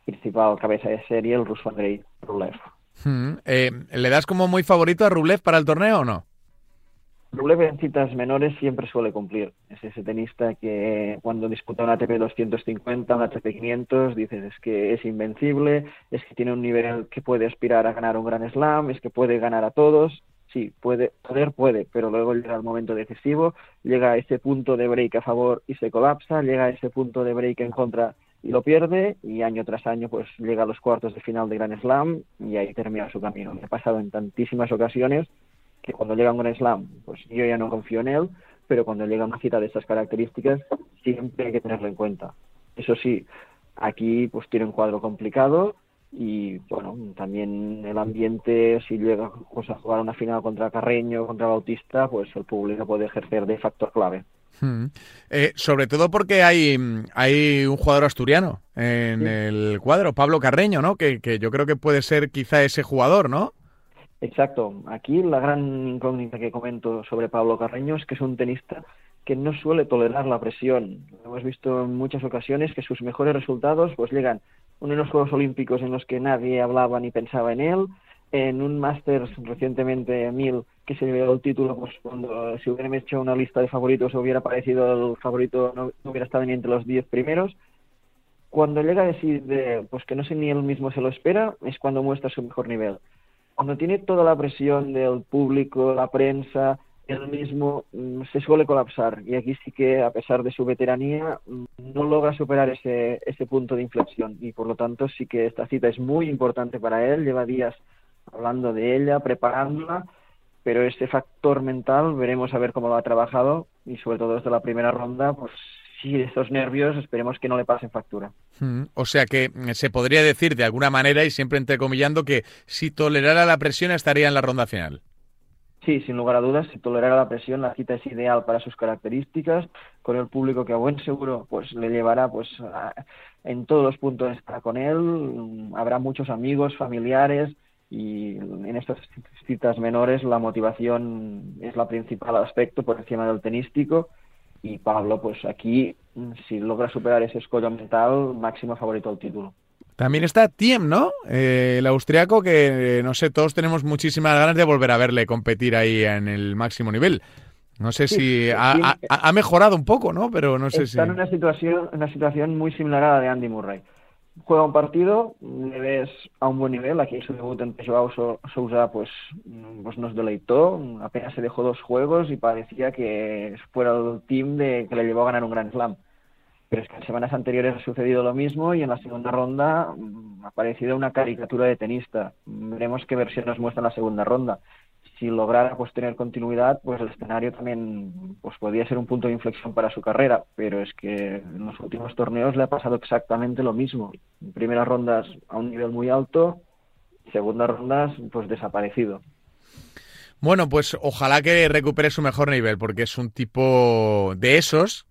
principal cabeza de serie, el ruso Andrei Rublev. Hmm. Eh, ¿Le das como muy favorito a Rublev para el torneo o no? Rublev en citas menores siempre suele cumplir. Es ese tenista que cuando disputa un A T P doscientos cincuenta, un A T P quinientos, dices es que es invencible, es que tiene un nivel que puede aspirar a ganar un gran slam, es que puede ganar a todos. Sí, puede, poder puede, pero luego llega el momento decisivo, llega a ese punto de break a favor y se colapsa, llega a ese punto de break en contra y lo pierde, y año tras año pues llega a los cuartos de final de gran slam y ahí termina su camino. Me ha pasado en tantísimas ocasiones que cuando llega un gran slam, pues yo ya no confío en él, pero cuando llega una cita de estas características, siempre hay que tenerlo en cuenta. Eso sí, aquí pues tiene un cuadro complicado y, bueno, también el ambiente, si llega pues, a jugar una final contra Carreño, contra Bautista, pues el público puede ejercer de factor clave. Hmm. Eh, sobre todo porque hay, hay un jugador asturiano en sí. El cuadro, Pablo Carreño, ¿no? Que, que yo creo que puede ser quizá ese jugador, ¿no? Exacto. Aquí la gran incógnita que comento sobre Pablo Carreño es que es un tenista que no suele tolerar la presión. Hemos visto en muchas ocasiones que sus mejores resultados pues llegan en unos Juegos Olímpicos en los que nadie hablaba ni pensaba en él, en un Masters recientemente mil que se llevó el título, pues cuando si hubieran hecho una lista de favoritos hubiera aparecido el favorito, no, no hubiera estado ni entre los diez primeros. Cuando llega a decir de, pues que no sé ni él mismo se lo espera, es cuando muestra su mejor nivel. Cuando tiene toda la presión del público, la prensa, él mismo, se suele colapsar. Y aquí sí que, a pesar de su veteranía, no logra superar ese, ese punto de inflexión. Y por lo tanto sí que esta cita es muy importante para él. Lleva días hablando de ella, preparándola, pero ese factor mental veremos a ver cómo lo ha trabajado. Y sobre todo desde la primera ronda, pues sí, esos nervios esperemos que no le pasen factura. Mm, o sea que se podría decir de alguna manera, y siempre entrecomillando, que si tolerara la presión estaría en la ronda final. Sí, sin lugar a dudas, si tolerara la presión, la cita es ideal para sus características, con el público que a buen seguro pues le llevará pues a, en todos los puntos estará con él, habrá muchos amigos, familiares, y en estas citas menores la motivación es la principal aspecto por encima del tenístico, y Pablo pues aquí, si logra superar ese escollo mental, máximo favorito al título. También está Thiem, ¿no? Eh, el austriaco que, no sé, todos tenemos muchísimas ganas de volver a verle competir ahí en el máximo nivel. No sé sí, si ha, ha, ha mejorado un poco, ¿no? Pero no sé está si... Está en una situación, una situación muy similar a la de Andy Murray. Juega un partido, le ves a un buen nivel. Aquí su debut ante Joao Sousa pues, pues nos deleitó. Apenas se dejó dos juegos y parecía que fuera el Thiem de, que le llevó a ganar un Grand Slam. Pero es que en semanas anteriores ha sucedido lo mismo y en la segunda ronda ha aparecido una caricatura de tenista. Veremos qué versión nos muestra en la segunda ronda. Si lograra pues tener continuidad, pues el escenario también pues podría ser un punto de inflexión para su carrera, pero es que en los últimos torneos le ha pasado exactamente lo mismo. En primeras rondas a un nivel muy alto, segundas rondas pues desaparecido. Bueno, pues ojalá que recupere su mejor nivel, porque es un tipo de esos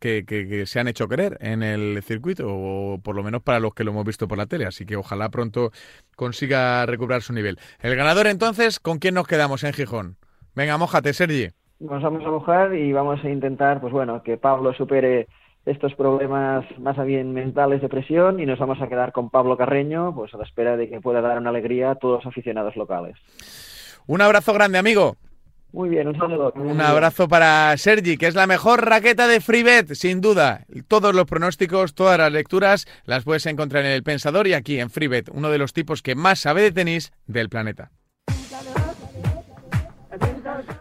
Que, que, que se han hecho querer en el circuito, o por lo menos para los que lo hemos visto por la tele, así que ojalá pronto consiga recuperar su nivel. El ganador, entonces, ¿con quién nos quedamos en Gijón? Venga, mójate, Sergi. Nos vamos a mojar y vamos a intentar, pues bueno, que Pablo supere estos problemas más bien mentales de presión, y nos vamos a quedar con Pablo Carreño, pues a la espera de que pueda dar una alegría a todos los aficionados locales. Un abrazo grande, amigo. Muy bien, un saludo. Un abrazo para Sergi, que es la mejor raqueta de Freebet, sin duda. Todos los pronósticos, todas las lecturas, las puedes encontrar en El Pensador y aquí en Freebet, uno de los tipos que más sabe de tenis del planeta.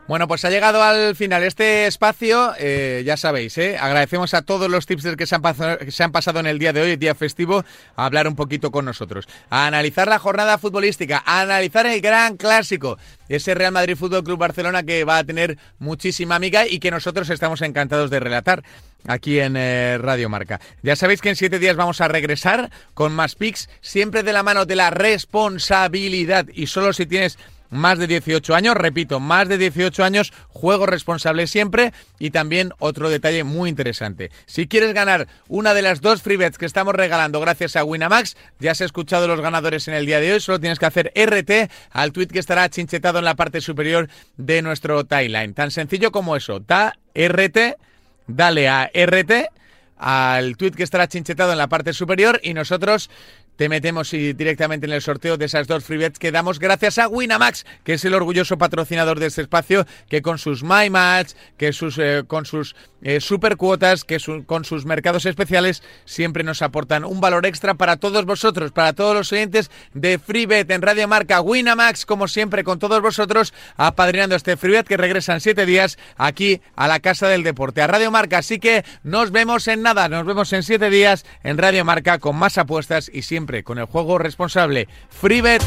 Bueno, pues ha llegado al final este espacio, eh, ya sabéis, ¿eh? Agradecemos a todos los tipsters que se, han pasado, que se han pasado en el día de hoy, el día festivo, a hablar un poquito con nosotros, a analizar la jornada futbolística, a analizar el gran clásico, ese Real Madrid Fútbol Club Barcelona que va a tener muchísima miga y que nosotros estamos encantados de relatar aquí en eh, Radio Marca. Ya sabéis que en siete días vamos a regresar con más picks, siempre de la mano de la responsabilidad, y solo si tienes más de dieciocho años, repito, más de dieciocho años, juego responsable siempre. Y también otro detalle muy interesante: si quieres ganar una de las dos Freebets que estamos regalando gracias a Winamax, ya se han escuchado los ganadores en el día de hoy, solo tienes que hacer R T al tweet que estará chinchetado en la parte superior de nuestro timeline. Tan sencillo como eso, da R T, dale a R T al tweet que estará chinchetado en la parte superior y nosotros te metemos directamente en el sorteo de esas dos Freebets que damos gracias a Winamax, que es el orgulloso patrocinador de este espacio, que con sus My Match, que sus, eh, con sus eh, supercuotas, que su, con sus mercados especiales, siempre nos aportan un valor extra para todos vosotros, para todos los oyentes de Freebet en Radio Marca. Winamax, como siempre, con todos vosotros, apadrinando este Freebet que regresa en siete días aquí a la Casa del Deporte, a Radio Marca. Así que nos vemos en nada, nos vemos en siete días en Radio Marca con más apuestas y siempre con el juego responsable. Freebet.